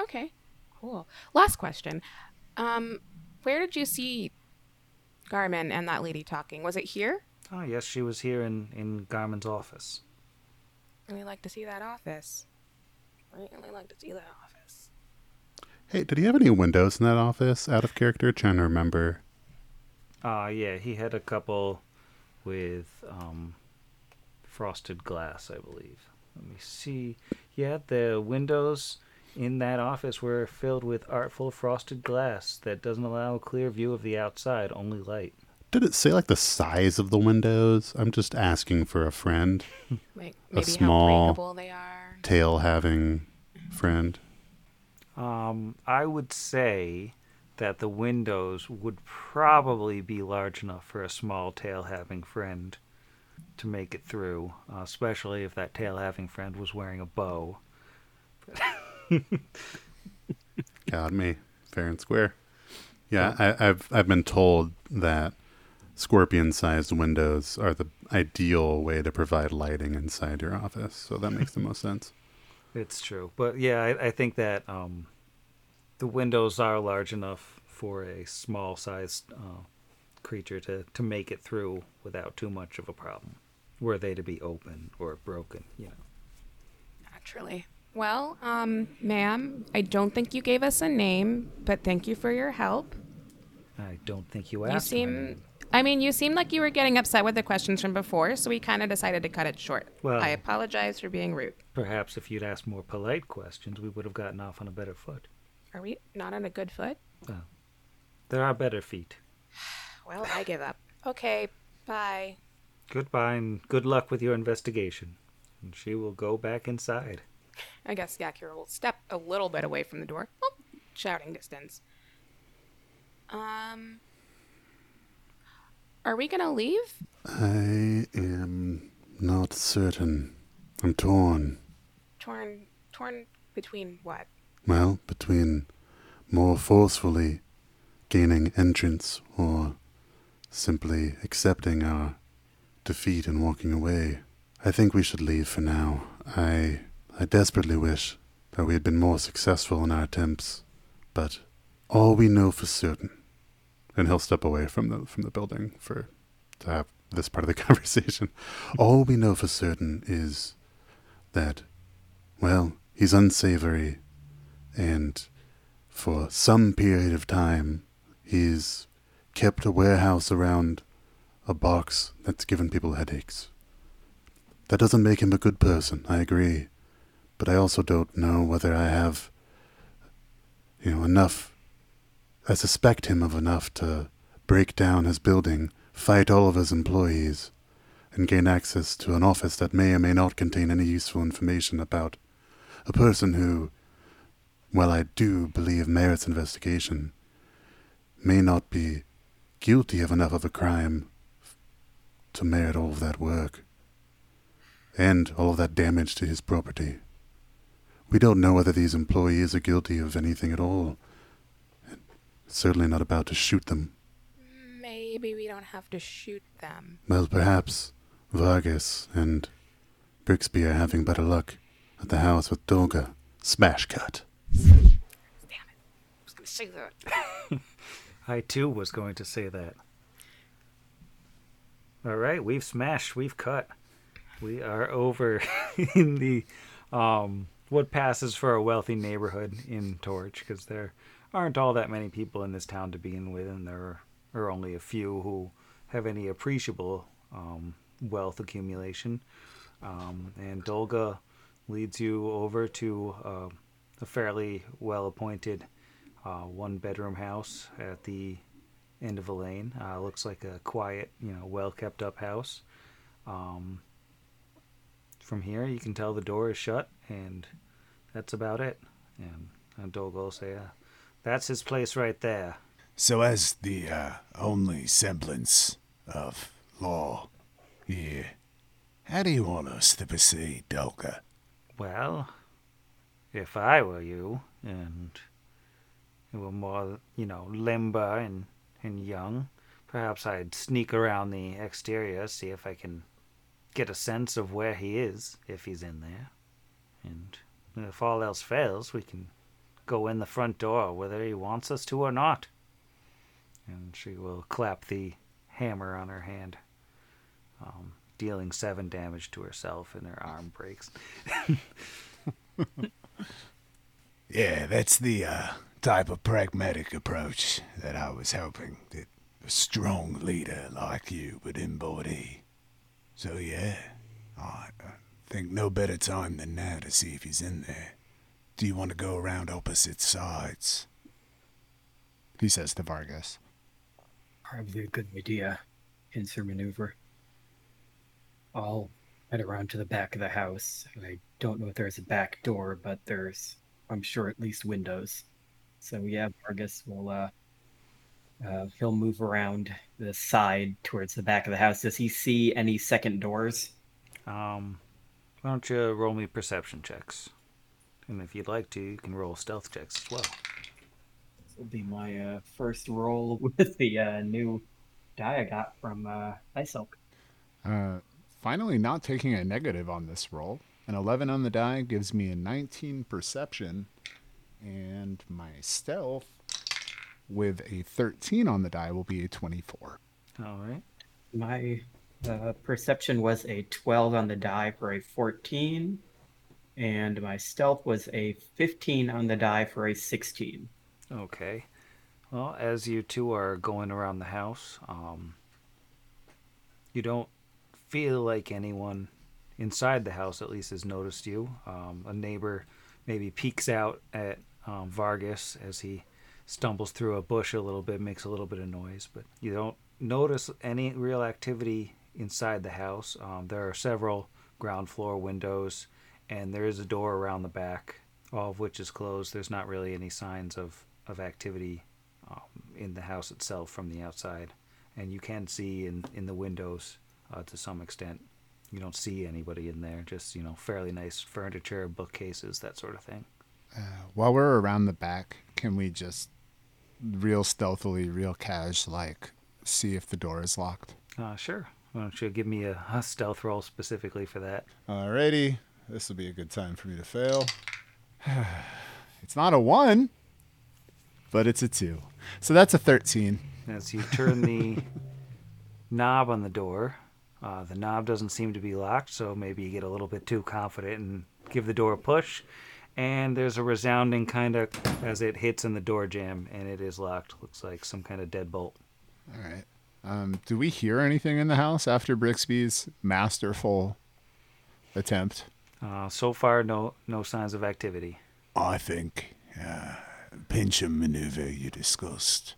Okay, cool. Last question. Where did you see Garmen and that lady talking? Was it here? Oh, yes, she was here in Garmen's office. Really like to see that office. Hey, did he have any windows in that office? Out of character? Trying to remember. Yeah, he had a couple with... frosted glass, I believe. Let me see. Yeah, the windows in that office were filled with artful frosted glass that doesn't allow a clear view of the outside, only light. Did it say, like, the size of the windows? I'm just asking for a friend. Like, maybe a small, how breakable they are. Tail-having friend. I would say that the windows would probably be large enough for a small tail-having friend. to make it through, especially if that tail-having friend was wearing a bow. Got me. Fair and square. Yeah, I've been told that scorpion-sized windows are the ideal way to provide lighting inside your office, so that makes the most sense. It's true. But yeah, I think that the windows are large enough for a small-sized creature to make it through without too much of a problem, were they to be open or broken, you know. Naturally. Well, ma'am, I don't think you gave us a name, but thank you for your help. I don't think you asked. You seemed like you were getting upset with the questions from before, so we kind of decided to cut it short. Well, I apologize for being rude. Perhaps if you'd asked more polite questions, we would have gotten off on a better foot. Are we not on a good foot? Oh. There are better feet. Well, I give up. Okay, bye. Goodbye, and good luck with your investigation. And she will go back inside. I guess Yakira will step a little bit away from the door. Oh, shouting distance. Are we going to leave? I am not certain. I'm torn. Torn between what? Well, between more forcefully gaining entrance or simply accepting our defeat and walking away. I think we should leave for now. I desperately wish that we had been more successful in our attempts, but all we know for certain, and he'll step away from the building to have this part of the conversation, all we know for certain is that, well, he's unsavory, and for some period of time, he's kept a warehouse around a box that's given people headaches. That doesn't make him a good person, I agree. But I also don't know whether I have, enough. I suspect him of enough to break down his building, fight all of his employees, and gain access to an office that may or may not contain any useful information about a person who, while I do believe merits investigation, may not be guilty of enough of a crime to merit all of that work, and all of that damage to his property. We don't know whether these employees are guilty of anything at all. Certainly not about to shoot them. Maybe we don't have to shoot them. Well, perhaps Vargas and Brixby are having better luck at the house with Dolga. Smash cut. Damn it. I was going to say that. I too was going to say that. All right, we've smashed, we've cut. We are over in the... what passes for a wealthy neighborhood in Torch, because there aren't all that many people in this town to begin with, and there are only a few who have any appreciable wealth accumulation. And Dolga leads you over to a fairly well-appointed one-bedroom house at the end of a lane. Looks like a quiet, well-kept-up house. From here, you can tell the door is shut, and that's about it. And Dolga will say, that's his place right there. So as the only semblance of law here, how do you want us to proceed, Dolga? Well, if I were you, and you were more, limber and young, perhaps I'd sneak around the exterior, see if I can get a sense of where he is, if he's in there. And if all else fails, we can go in the front door, whether he wants us to or not. And she will clap the hammer on her hand, dealing 7 damage to herself, and her arm breaks. Yeah, that's the type of pragmatic approach that I was hoping that a strong leader like you would embody. So yeah, I think no better time than now to see if he's in there. Do you want to go around opposite sides? He says to Vargas. Probably a good idea. Pincer maneuver. I'll head around to the back of the house. I don't know if there's a back door, but there's, I'm sure, at least windows. So yeah, Vargas will He'll move around the side towards the back of the house. Does he see any second doors? Why don't you roll me perception checks? And if you'd like to, you can roll stealth checks as well. This will be my first roll with the new die I got from Ice Elk. Finally not taking a negative on this roll. An 11 on the die gives me a 19 perception, and my stealth with a 13 on the die will be a 24. All right. My perception was a 12 on the die for a 14, and my stealth was a 15 on the die for a 16. Okay. Well, as you two are going around the house, you don't feel like anyone inside the house at least has noticed you. A neighbor maybe peeks out at Vargas as he stumbles through a bush a little bit, makes a little bit of noise, but you don't notice any real activity inside the house. There are several ground floor windows, and there is a door around the back, all of which is closed. There's not really any signs of activity in the house itself from the outside, and you can see in the windows to some extent. You don't see anybody in there, just, you know, fairly nice furniture, bookcases, that sort of thing. While we're around the back, can we just real stealthily, real cash, like, see if the door is locked? Sure. Why don't you give me a stealth roll specifically for that? Alrighty. This will be a good time for me to fail. It's not a 1, but it's a 2. So that's a 13. As you turn the knob on the door... the knob doesn't seem to be locked, so maybe you get a little bit too confident and give the door a push. And there's a resounding kind of as it hits in the door jamb, and it is locked. Looks like some kind of deadbolt. All right. Do we hear anything in the house after Brixby's masterful attempt? So far, no signs of activity. I think pinch-and maneuver you discussed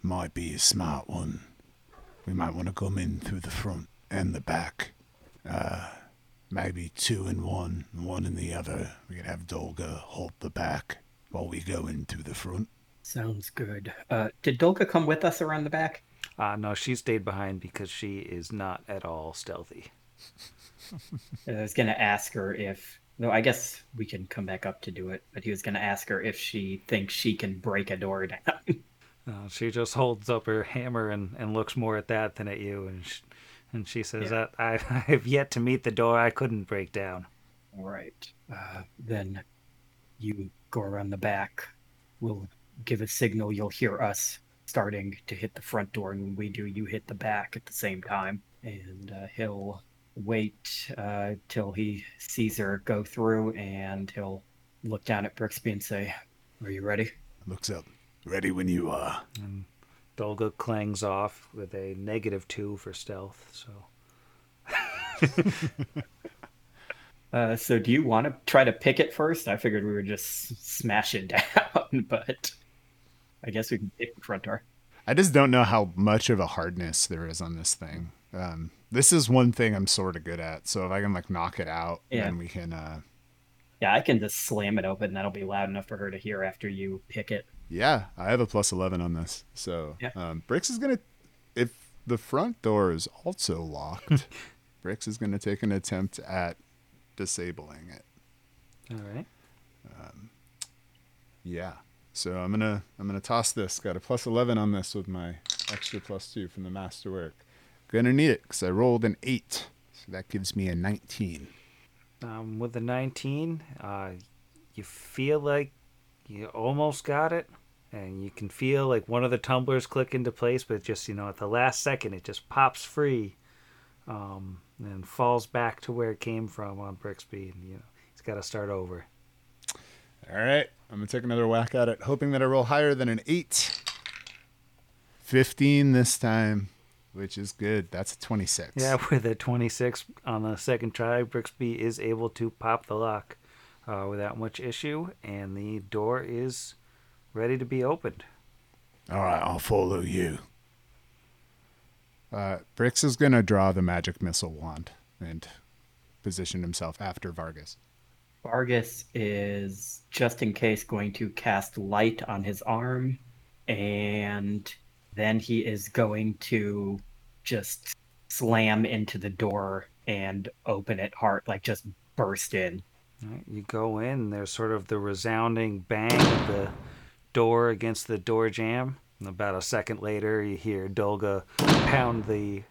might be a smart one. We might want to come in through the front and the back, maybe two in one in the other. We could have Dolga hold the back while we go in through the front. Sounds good. Did Dolga come with us around the back? No, she stayed behind because she is not at all stealthy. I was going to ask her if, though I guess we can come back up to do it, but he was going to ask her if she thinks she can break a door down. She just holds up her hammer and looks more at that than at you, and she says, yeah. I have yet to meet the door I couldn't break down. All right. Then you go around the back. We'll give a signal. You'll hear us starting to hit the front door, and when we do, you hit the back at the same time. And he'll wait till he sees her go through, and he'll look down at Brixby and say, "Are you ready?" Looks up. Ready when you are. And Dolga clangs off with a -2 for stealth, so. So do you want to try to pick it first? I figured we would just smash it down, but I guess we can pick the front door. I just don't know how much of a hardness there is on this thing. This is one thing I'm sort of good at, so if I can like knock it out, then we can... Yeah, I can just slam it open. That'll be loud enough for her to hear after you pick it. Yeah, I have a plus 11 on this. So, yeah. Brix is going to, if the front door is also locked, Brix is going to take an attempt at disabling it. All right. Yeah. So I'm going to toss this. Got a plus 11 on this with my extra plus 2 from the masterwork. Going to need it because I rolled an 8. So that gives me a 19. With the 19, you feel like you almost got it, and you can feel like one of the tumblers click into place, but just, you know, at the last second, it just pops free and falls back to where it came from on Brixby, and, you know, he's got to start over. All right. I'm going to take another whack at it, hoping that I roll higher than an 8. 15 this time, which is good. That's a 26. Yeah, with a 26 on the second try, Brixby is able to pop the lock. Without much issue, and the door is ready to be opened. All right, I'll follow you. Brix is going to draw the magic missile wand and position himself after Vargas. Vargas is, just in case, going to cast light on his arm, and Then he is going to just slam into the door and open it hard, like just burst in. You go in, there's sort of the resounding bang of the door against the door jamb. And about a second later, you hear Dolga pound the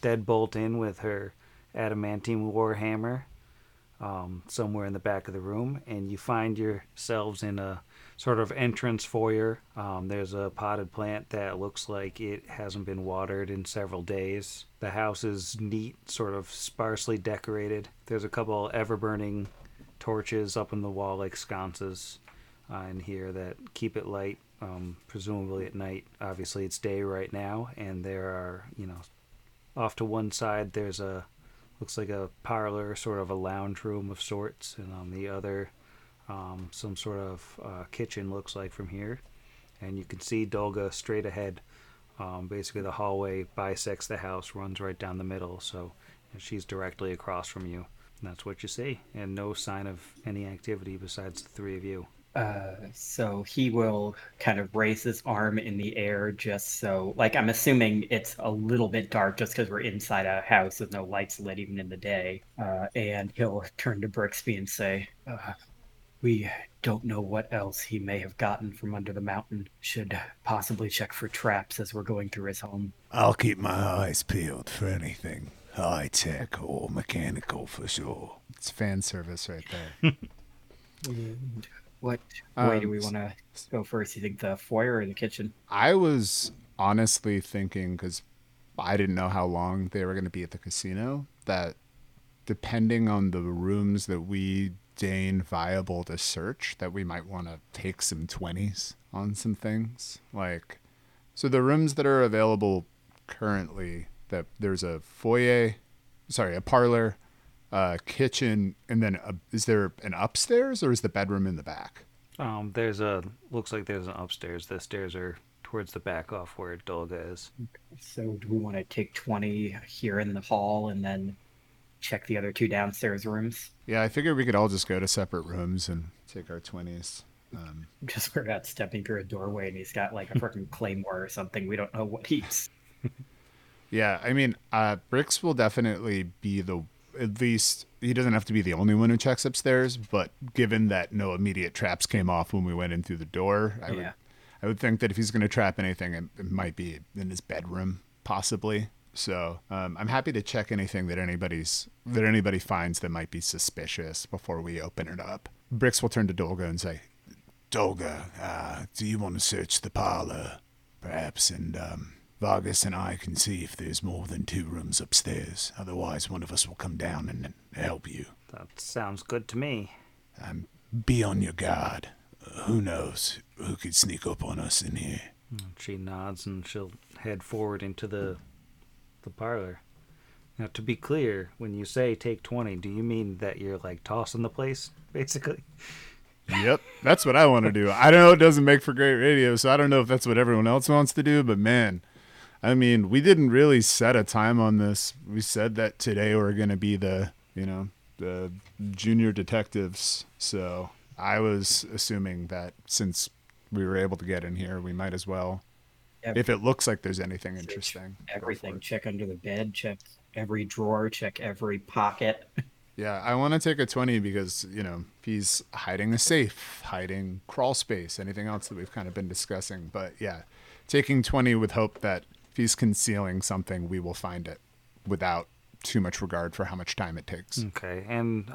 deadbolt in with her adamantine warhammer somewhere in the back of the room. And you find yourselves in a sort of entrance foyer. There's a potted plant that looks like it hasn't been watered in several days. The house is neat, sort of sparsely decorated. There's a couple ever-burning torches up on the wall like sconces in here that keep it light, presumably at night. Obviously it's day right now, and there are, off to one side there's looks like a parlor, sort of a lounge room of sorts, and on the other some sort of kitchen looks like from here. And you can see Dolga straight ahead. Basically the hallway bisects the house, runs right down the middle, so she's directly across from you. And that's what you see, and no sign of any activity besides the three of you. So he will kind of raise his arm in the air just so, I'm assuming it's a little bit dark just because we're inside a house with no lights lit even in the day. And he'll turn to Brixby and say, we don't know what else he may have gotten from under the mountain. Should possibly check for traps as we're going through his home. I'll keep my eyes peeled for anything high-tech or mechanical for sure. It's fan service right there. What way do we want to go first? You think the foyer or the kitchen? I was honestly thinking, because I didn't know how long they were going to be at the casino, that depending on the rooms that we deign viable to search, that we might want to take some 20s on some things. So the rooms that are available currently, that there's a parlor, kitchen, and then is there an upstairs, or is the bedroom in the back? Looks like there's an upstairs. The stairs are towards the back off where Dolga is. Okay, so do we want to take 20 here in the hall and then check the other two downstairs rooms? Yeah, I figured we could all just go to separate rooms and take our 20s. Just we're not stepping through a doorway and he's got a freaking claymore or something. We don't know what he's. Yeah, Brix will definitely be at least he doesn't have to be the only one who checks upstairs, but given that no immediate traps came off when we went in through the door, I would think that if he's going to trap anything, it might be in his bedroom, possibly. So I'm happy to check anything that anybody finds that might be suspicious before we open it up. Brix will turn to Dolga and say, Dolga, do you want to search the parlor, perhaps? And Vargas and I can see if there's more than two rooms upstairs. Otherwise, one of us will come down and help you. That sounds good to me. Be on your guard. Who knows who could sneak up on us in here? She nods and she'll head forward into the parlor. Now, to be clear, when you say take 20, do you mean that you're tossing the place, basically? Yep, that's what I want to do. I know it doesn't make for great radio, so I don't know if that's what everyone else wants to do, but man, we didn't really set a time on this. We said that today we're going to be the junior detectives, so I was assuming that since we were able to get in here, we might as well. If it looks like there's anything interesting. Everything. Check under the bed, check every drawer, check every pocket. Yeah, I want to take a 20 because, if he's hiding a safe, hiding crawl space, anything else that we've kind of been discussing. But yeah, taking 20 with hope that if he's concealing something, we will find it without too much regard for how much time it takes. Okay, and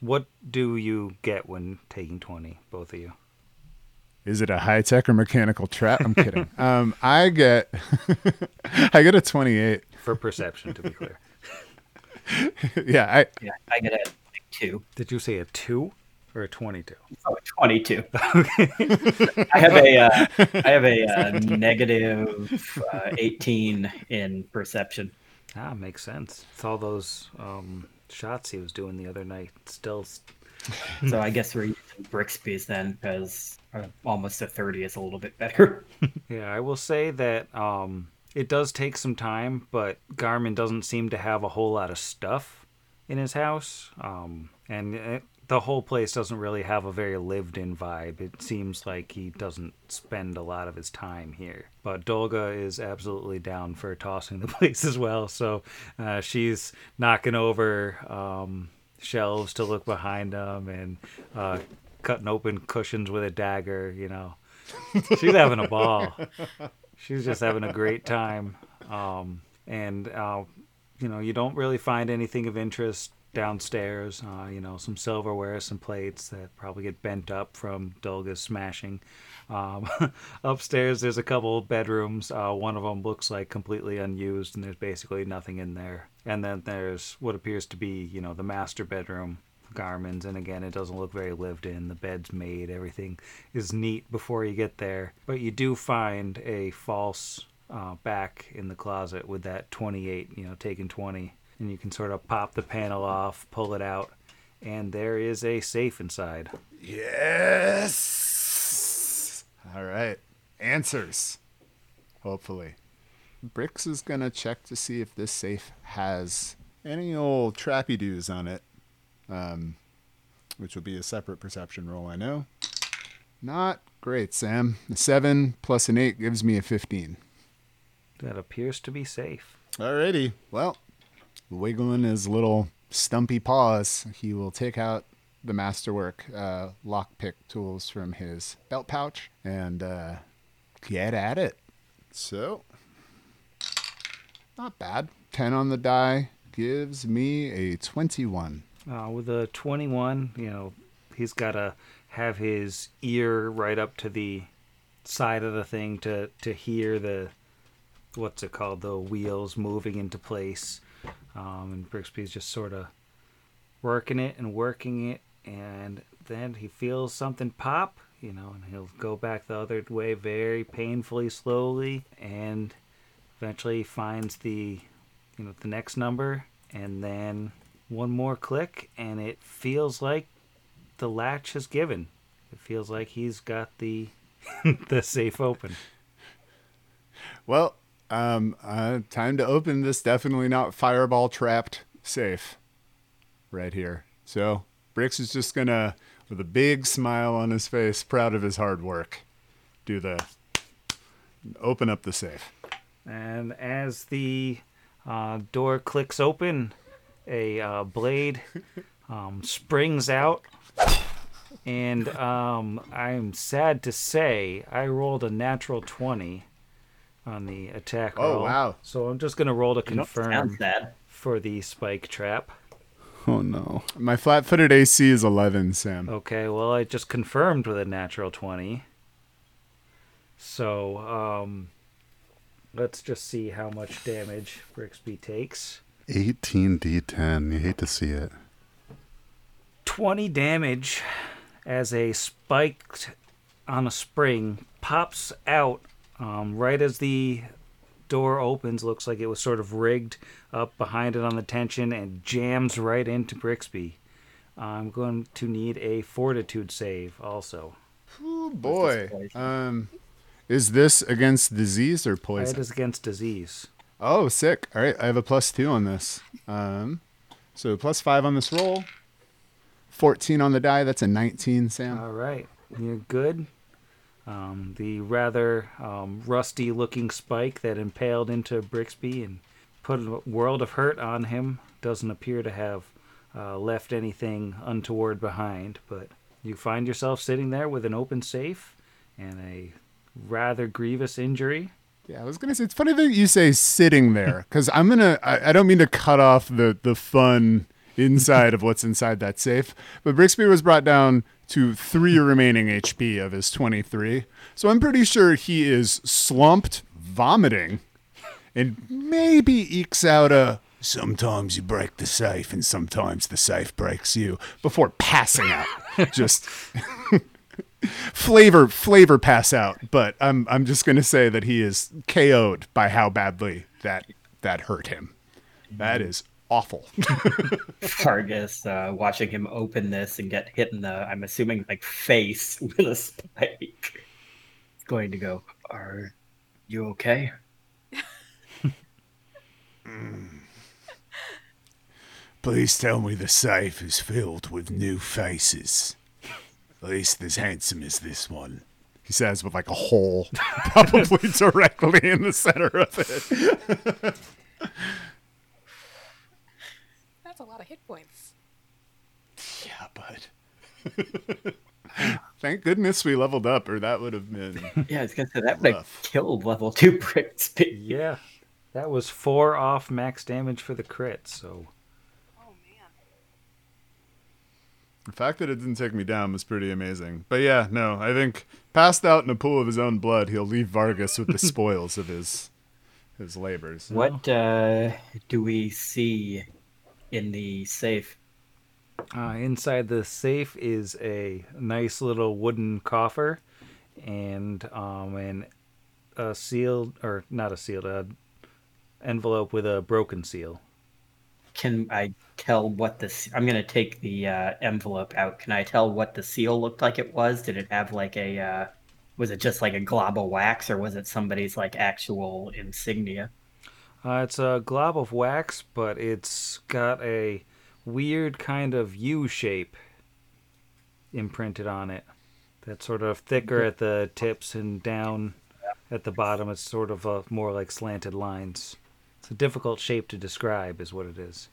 what do you get when taking 20, both of you? Is it a high-tech or mechanical trap? I'm kidding. I get a 28. For perception, to be clear. I get a 2. Did you say a 2 or a 22? Oh, a 22. Okay. I have a negative 18 in perception. Ah, makes sense. It's all those shots he was doing the other night. Stills. So I guess we're using Brixby's then, because almost a 30 is a little bit better. Yeah, I will say that it does take some time, but Garmin doesn't seem to have a whole lot of stuff in his house. And the whole place doesn't really have a very lived-in vibe. It seems like he doesn't spend a lot of his time here. But Dolga is absolutely down for tossing the place as well, so she's knocking over shelves to look behind them and cutting open cushions with a dagger, you know. She's having a ball. She's just having a great time. You know, you don't really find anything of interest downstairs, you know, some silverware, some plates that probably get bent up from Dolga's smashing. Upstairs there's a couple bedrooms. One of them looks like completely unused and there's basically nothing in there. And then there's what appears to be, you know, the master bedroom, Garmen's, and again it doesn't look very lived in. The bed's made, everything is neat before you get there. But you do find a false back in the closet with that 28, you know, taking 20. And you can sort of pop the panel off, pull it out, and there is a safe inside. Yes! All right. Answers. Hopefully. Brix is going to check to see if this safe has any old trappy-doos on it, which will be a separate perception roll, I know. Not great, Sam. A 7 plus an 8 gives me a 15. That appears to be safe. Alrighty. Well, wiggling his little stumpy paws, he will take out the masterwork lockpick tools from his belt pouch and get at it. So, not bad. 10 on the die gives me a 21. With a 21, you know, he's got to have his ear right up to the side of the thing to hear the, what's it called, the wheels moving into place. And Brixby's just sort of working it, and then he feels something pop, you know, and he'll go back the other way very painfully, slowly, and eventually finds the, you know, the next number, and then one more click, and it feels like the latch is given. It feels like he's got the the safe open. Well, time to open this definitely not fireball trapped safe right here. So Brix is just gonna, with a big smile on his face, proud of his hard work, open up the safe. And as the door clicks open, a blade springs out. And I'm sad to say I rolled a natural 20. On the attack roll. Oh, wow. So I'm just going to roll to confirm for the spike trap. Oh, no. My flat-footed AC is 11, Sam. Okay, well, I just confirmed with a natural 20. So let's just see how much damage Brixby takes. 18d10. You hate to see it. 20 damage as a spike on a spring pops out. Right as the door opens, looks like it was sort of rigged up behind it on the tension and jams right into Brixby. I'm going to need a fortitude save also. Oh, boy. Is this against disease or poison? It is against disease. Oh, sick. All right. I have a +2 on this. So +5 on this roll. 14 on the die. That's a 19, Sam. All right. You're good. The rather rusty-looking spike that impaled into Brixby and put a world of hurt on him doesn't appear to have left anything untoward behind, but you find yourself sitting there with an open safe and a rather grievous injury. Yeah, I was going to say, it's funny that you say sitting there, because I don't mean to cut off the fun inside of what's inside that safe, but Brixby was brought down to 3 remaining HP of his 23. So I'm pretty sure he is slumped, vomiting, and maybe ekes out a, sometimes you break the safe and sometimes the safe breaks you, before passing out. Just flavor pass out. But I'm just going to say that he is KO'd by how badly that hurt him. That is awful. Vargas watching him open this and get hit in the, I'm assuming, like, face with a spike. It's going to go, are you okay? Please tell me the safe is filled with new faces. At least as handsome as this one. He says with like a hole probably directly in the center of it. That's a lot of hit points. Yeah, bud. Thank goodness we leveled up, or that would have been yeah, I was gonna say that would have killed level 2 Brixby. Yeah. That was 4 off max damage for the crit, so the fact that it didn't take me down was pretty amazing. But yeah, no, I think passed out in a pool of his own blood, he'll leave Vargas with the spoils of his labors. What do we see in the safe? Inside the safe is a nice little wooden coffer and an envelope with a broken seal. Can I tell what this... I'm going to take the envelope out. Can I tell what the seal looked like it was? Did it have like a... was it just like a glob of wax, or was it somebody's like actual insignia? It's a glob of wax, but it's got a weird kind of U shape imprinted on it. That's sort of thicker at the tips and down at the bottom. It's sort of more like slanted lines. It's a difficult shape to describe is what it is.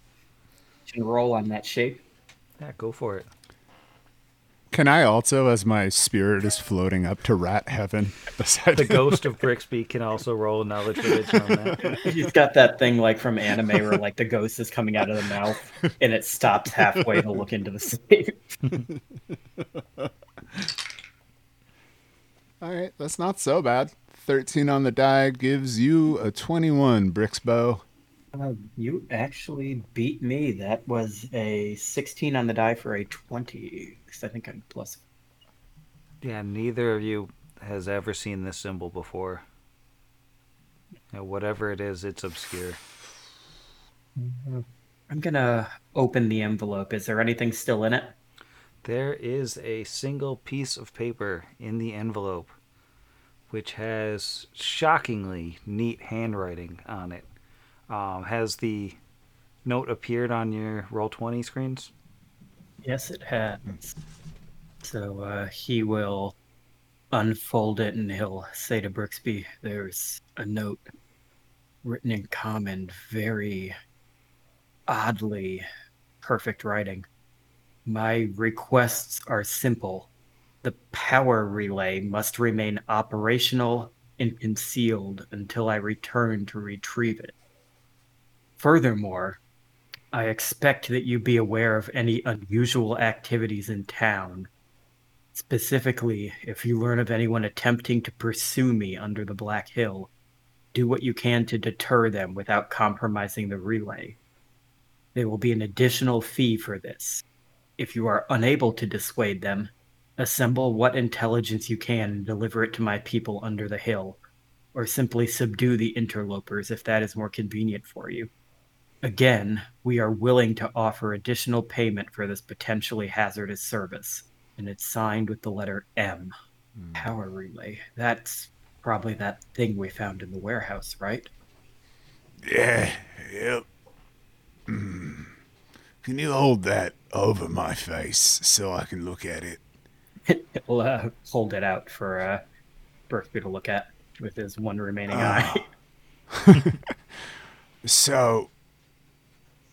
Should I roll on that shape? Yeah, go for it. Can I also, as my spirit is floating up to rat heaven... The ghost of Brixby can also roll knowledge religion on that. He's got that thing like from anime where like the ghost is coming out of the mouth and it stops halfway to look into the safe. All right, that's not so bad. 13 on the die gives you a 21, Brixbo. You actually beat me. That was a 16 on the die for a 20. I think I'm plus. Yeah, neither of you has ever seen this symbol before. You know, whatever it is, it's obscure. I'm going to open the envelope. Is there anything still in it? There is a single piece of paper in the envelope, which has shockingly neat handwriting on it. Has the note appeared on your Roll20 screens? Yes, it has. So he will unfold it and he'll say to Brixby, there's a note written in common, very oddly perfect writing. My requests are simple. The power relay must remain operational and concealed until I return to retrieve it. Furthermore, I expect that you be aware of any unusual activities in town. Specifically, if you learn of anyone attempting to pursue me under the Black Hill, do what you can to deter them without compromising the relay. There will be an additional fee for this. If you are unable to dissuade them, assemble what intelligence you can and deliver it to my people under the hill, or simply subdue the interlopers if that is more convenient for you. Again, we are willing to offer additional payment for this potentially hazardous service, and it's signed with the letter M. Power relay. That's probably that thing we found in the warehouse, right? Yeah, yep. Can you hold that over my face so I can look at it? He'll hold it out for Brixby to look at with his one remaining eye. So,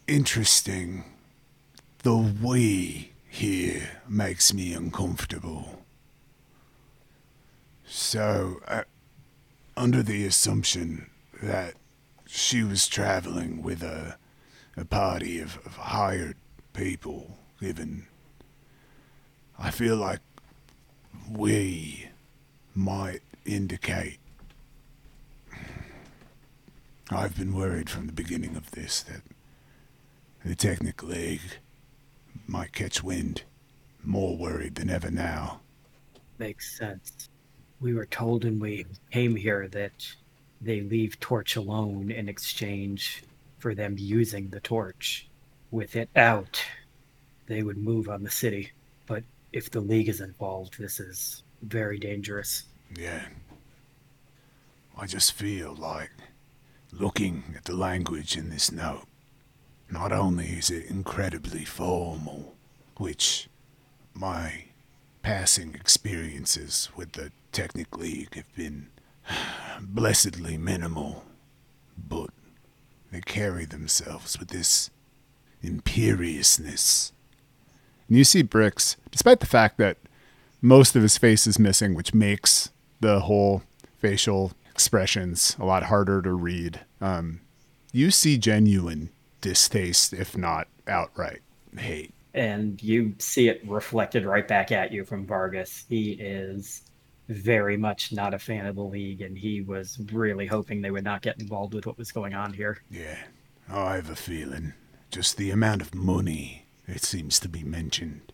interesting. The we here makes me uncomfortable. So, under the assumption that she was traveling with a party of hired people, given, I feel like we might indicate. I've been worried from the beginning of this that the Technic League might catch wind. More worried than ever now. Makes sense. We were told when we came here that they leave Torch alone in exchange for them using the Torch. With it out, they would move on the city. But if the League is involved, this is very dangerous. Yeah. I just feel like looking at the language in this note, Not only is it incredibly formal, which my passing experiences with the Technic League have been blessedly minimal, but they carry themselves with this imperiousness. And you see Brix, despite the fact that most of his face is missing, which makes the whole facial expressions a lot harder to read, you see genuine distaste, if not outright hate. And you see it reflected right back at you from Vargas. He is very much not a fan of the League, and he was really hoping they would not get involved with what was going on here. Yeah, I have a feeling. Just the amount of money that seems to be mentioned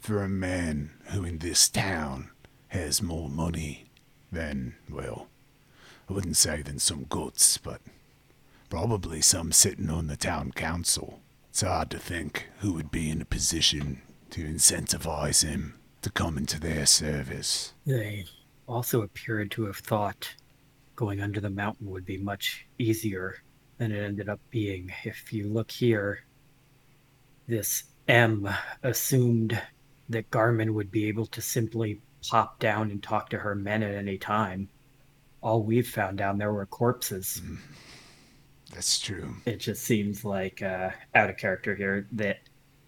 for a man who in this town has more money than, well, I wouldn't say than some guts, but probably some sitting on the town council. It's hard to think who would be in a position to incentivize him to come into their service. They also appeared to have thought going under the mountain would be much easier than it ended up being. If you look here, this M assumed that Garmen would be able to simply pop down and talk to her men at any time. All we've found down there were corpses. Mm. That's true. It just seems like out of character here that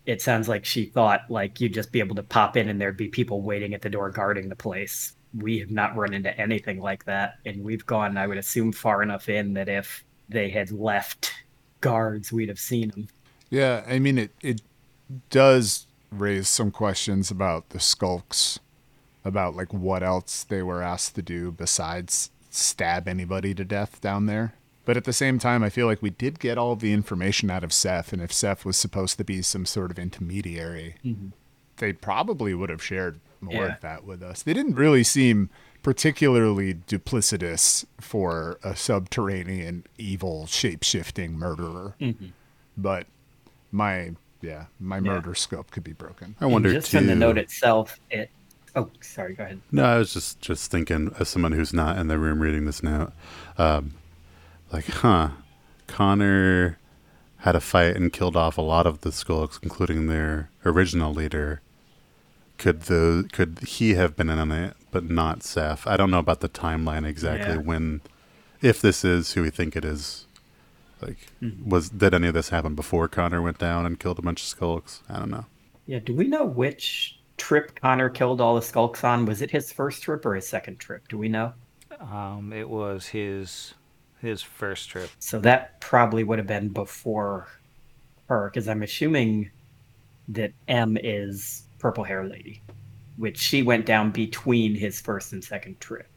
it sounds like she thought like you'd just be able to pop in and there'd be people waiting at the door guarding the place. We have not run into anything like that. And we've gone, I would assume, far enough in that if they had left guards, we'd have seen them. Yeah, I mean, it does raise some questions about the skulks, about like what else they were asked to do besides stab anybody to death down there. But at the same time, I feel like we did get all the information out of Seth, and if Seth was supposed to be some sort of intermediary, they probably would have shared more of that with us. They didn't really seem particularly duplicitous for a subterranean, evil, shape-shifting murderer. Mm-hmm. But my murder scope could be broken. I wonder, just from the note itself, it... Oh, sorry, go ahead. No, I was just thinking, as someone who's not in the room reading this note... Connor had a fight and killed off a lot of the skulks, including their original leader. Could he have been in on it, but not Seth? I don't know about the timeline exactly when, if this is who we think it is. Like, did any of this happen before Connor went down and killed a bunch of skulks? I don't know. Yeah, do we know which trip Connor killed all the skulks on? Was it his first trip or his second trip? Do we know? It was his first trip. So that probably would have been before her, because I'm assuming that M is Purple Hair Lady, which she went down between his first and second trip.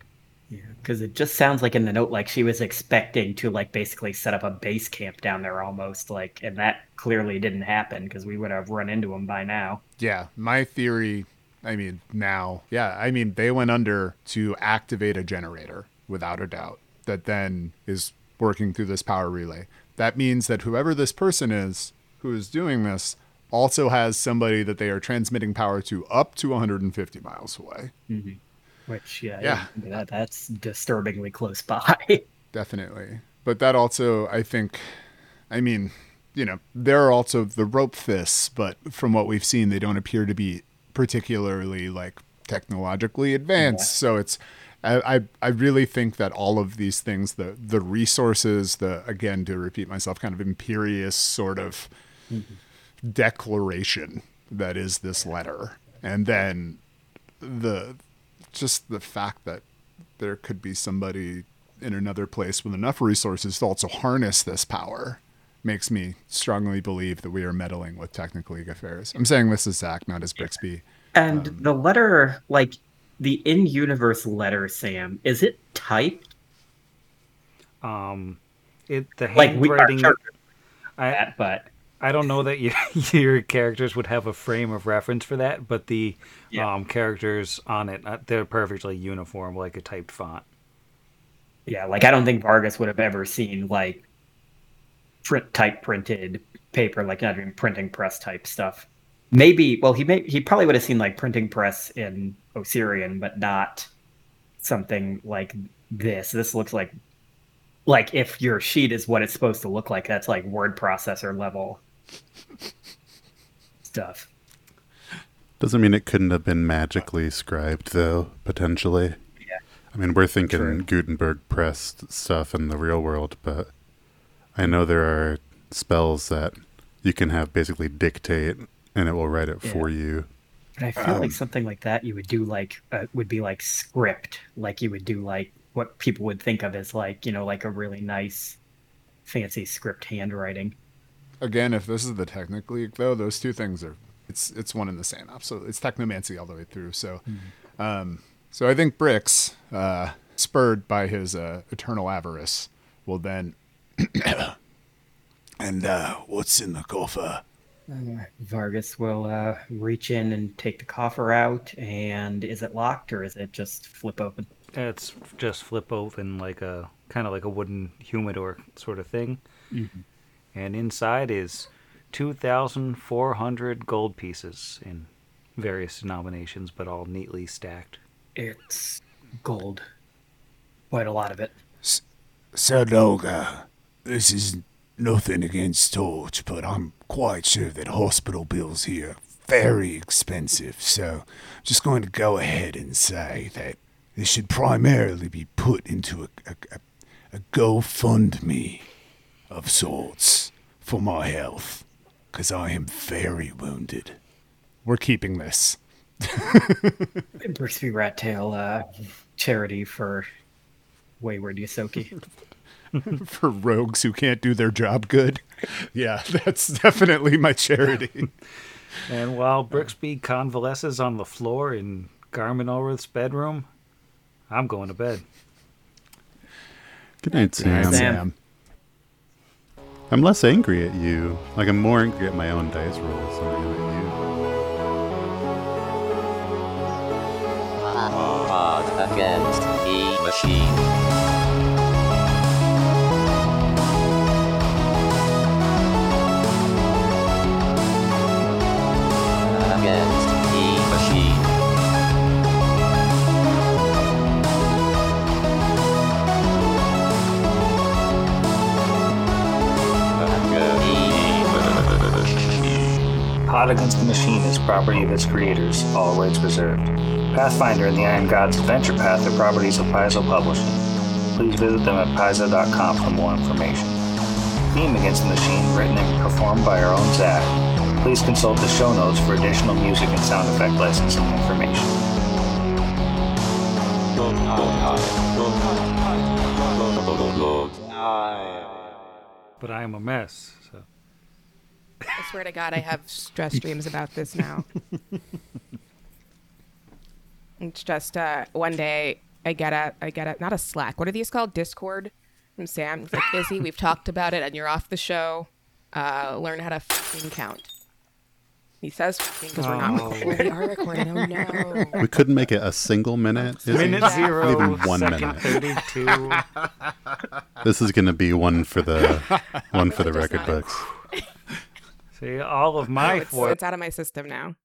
Yeah, because it just sounds like in the note, like she was expecting to like basically set up a base camp down there almost, like, and that clearly didn't happen because we would have run into him by now. Yeah, my theory, they went under to activate a generator, without a doubt, that then is working through this power relay. That means that whoever this person is who is doing this also has somebody that they are transmitting power to up to 150 miles away. Mm-hmm. Which, that's disturbingly close by. Definitely. But that also, I think, there are also the rope fists, but from what we've seen, they don't appear to be particularly, like, technologically advanced. Yeah. So it's... I really think that all of these things, the resources, again, to repeat myself, kind of imperious sort of declaration that is this letter. And then the fact that there could be somebody in another place with enough resources to also harness this power makes me strongly believe that we are meddling with Technic League affairs. I'm saying this as Zach, not as Brixby. And the letter, like... The in-universe letter, Sam, is it typed? The handwriting. Like I don't know that your characters would have a frame of reference for that, but the characters on it, they're perfectly uniform, like a typed font. Yeah, like I don't think Vargas would have ever seen like type printed paper, like not even printing press type stuff. Maybe, well, he probably would have seen like printing press in Osirian, but not something like this. This looks like if your sheet is what it's supposed to look like, that's like word processor level stuff. Doesn't mean it couldn't have been magically scribed, though, potentially. Yeah. I mean, we're thinking true. Gutenberg pressed stuff in the real world, but I know there are spells that you can have basically dictate and it will write it for you. But I feel like something like that you would do like, would be like script. Like you would do like what people would think of as like, you know, like a really nice fancy script handwriting. Again, if this is the Technic League though, those two things are, it's one and the same. Absolutely. It's technomancy all the way through. So, so I think Brix, spurred by his, eternal avarice will then, and, what's in the coffer? Vargas will reach in and take the coffer out, and is it locked or is it just flip open? It's just flip open, like a kind of like a wooden humidor sort of thing. Mm-hmm. And inside is 2,400 gold pieces in various denominations, but all neatly stacked. It's gold, quite a lot of it. So Dolga, this is nothing against Torch, but I'm quite sure that hospital bills here are very expensive, so I'm just going to go ahead and say that this should primarily be put into a GoFundMe of sorts for my health, because I am very wounded. We're keeping this. Brixby Rat Tail charity for wayward Yosoki. For rogues who can't do their job good. Yeah, that's definitely my charity. And while Brixby convalesces on the floor in Garminolith's bedroom, I'm going to bed. Good night, Sam. I'm less angry at you. Like, I'm more angry at my own dice rolls than I am at you. Pod Against the Machine. Pod Against the Machine is property of its creators, all rights reserved. Pathfinder and the Iron Gods Adventure Path are properties of Paizo Publishing. Please visit them at paizo.com for more information. Theme Against the Machine, written and performed by our own Zach. Please consult the show notes for additional music and sound effect licensing information. But I am a mess, so... I swear to God, I have stress dreams about this now. It's just one day I get up, not a Slack. What are these called? Discord. And Sam's like, Izzy, we've talked about it and you're off the show. Learn how to fucking count. He says fucking because we're not recording. We are recording. Oh, no. We couldn't make it a single minute. Izzy. Minute zero. Not even 1 minute. 32. This is going to be one for the record books. See, all of my it's out of my system now.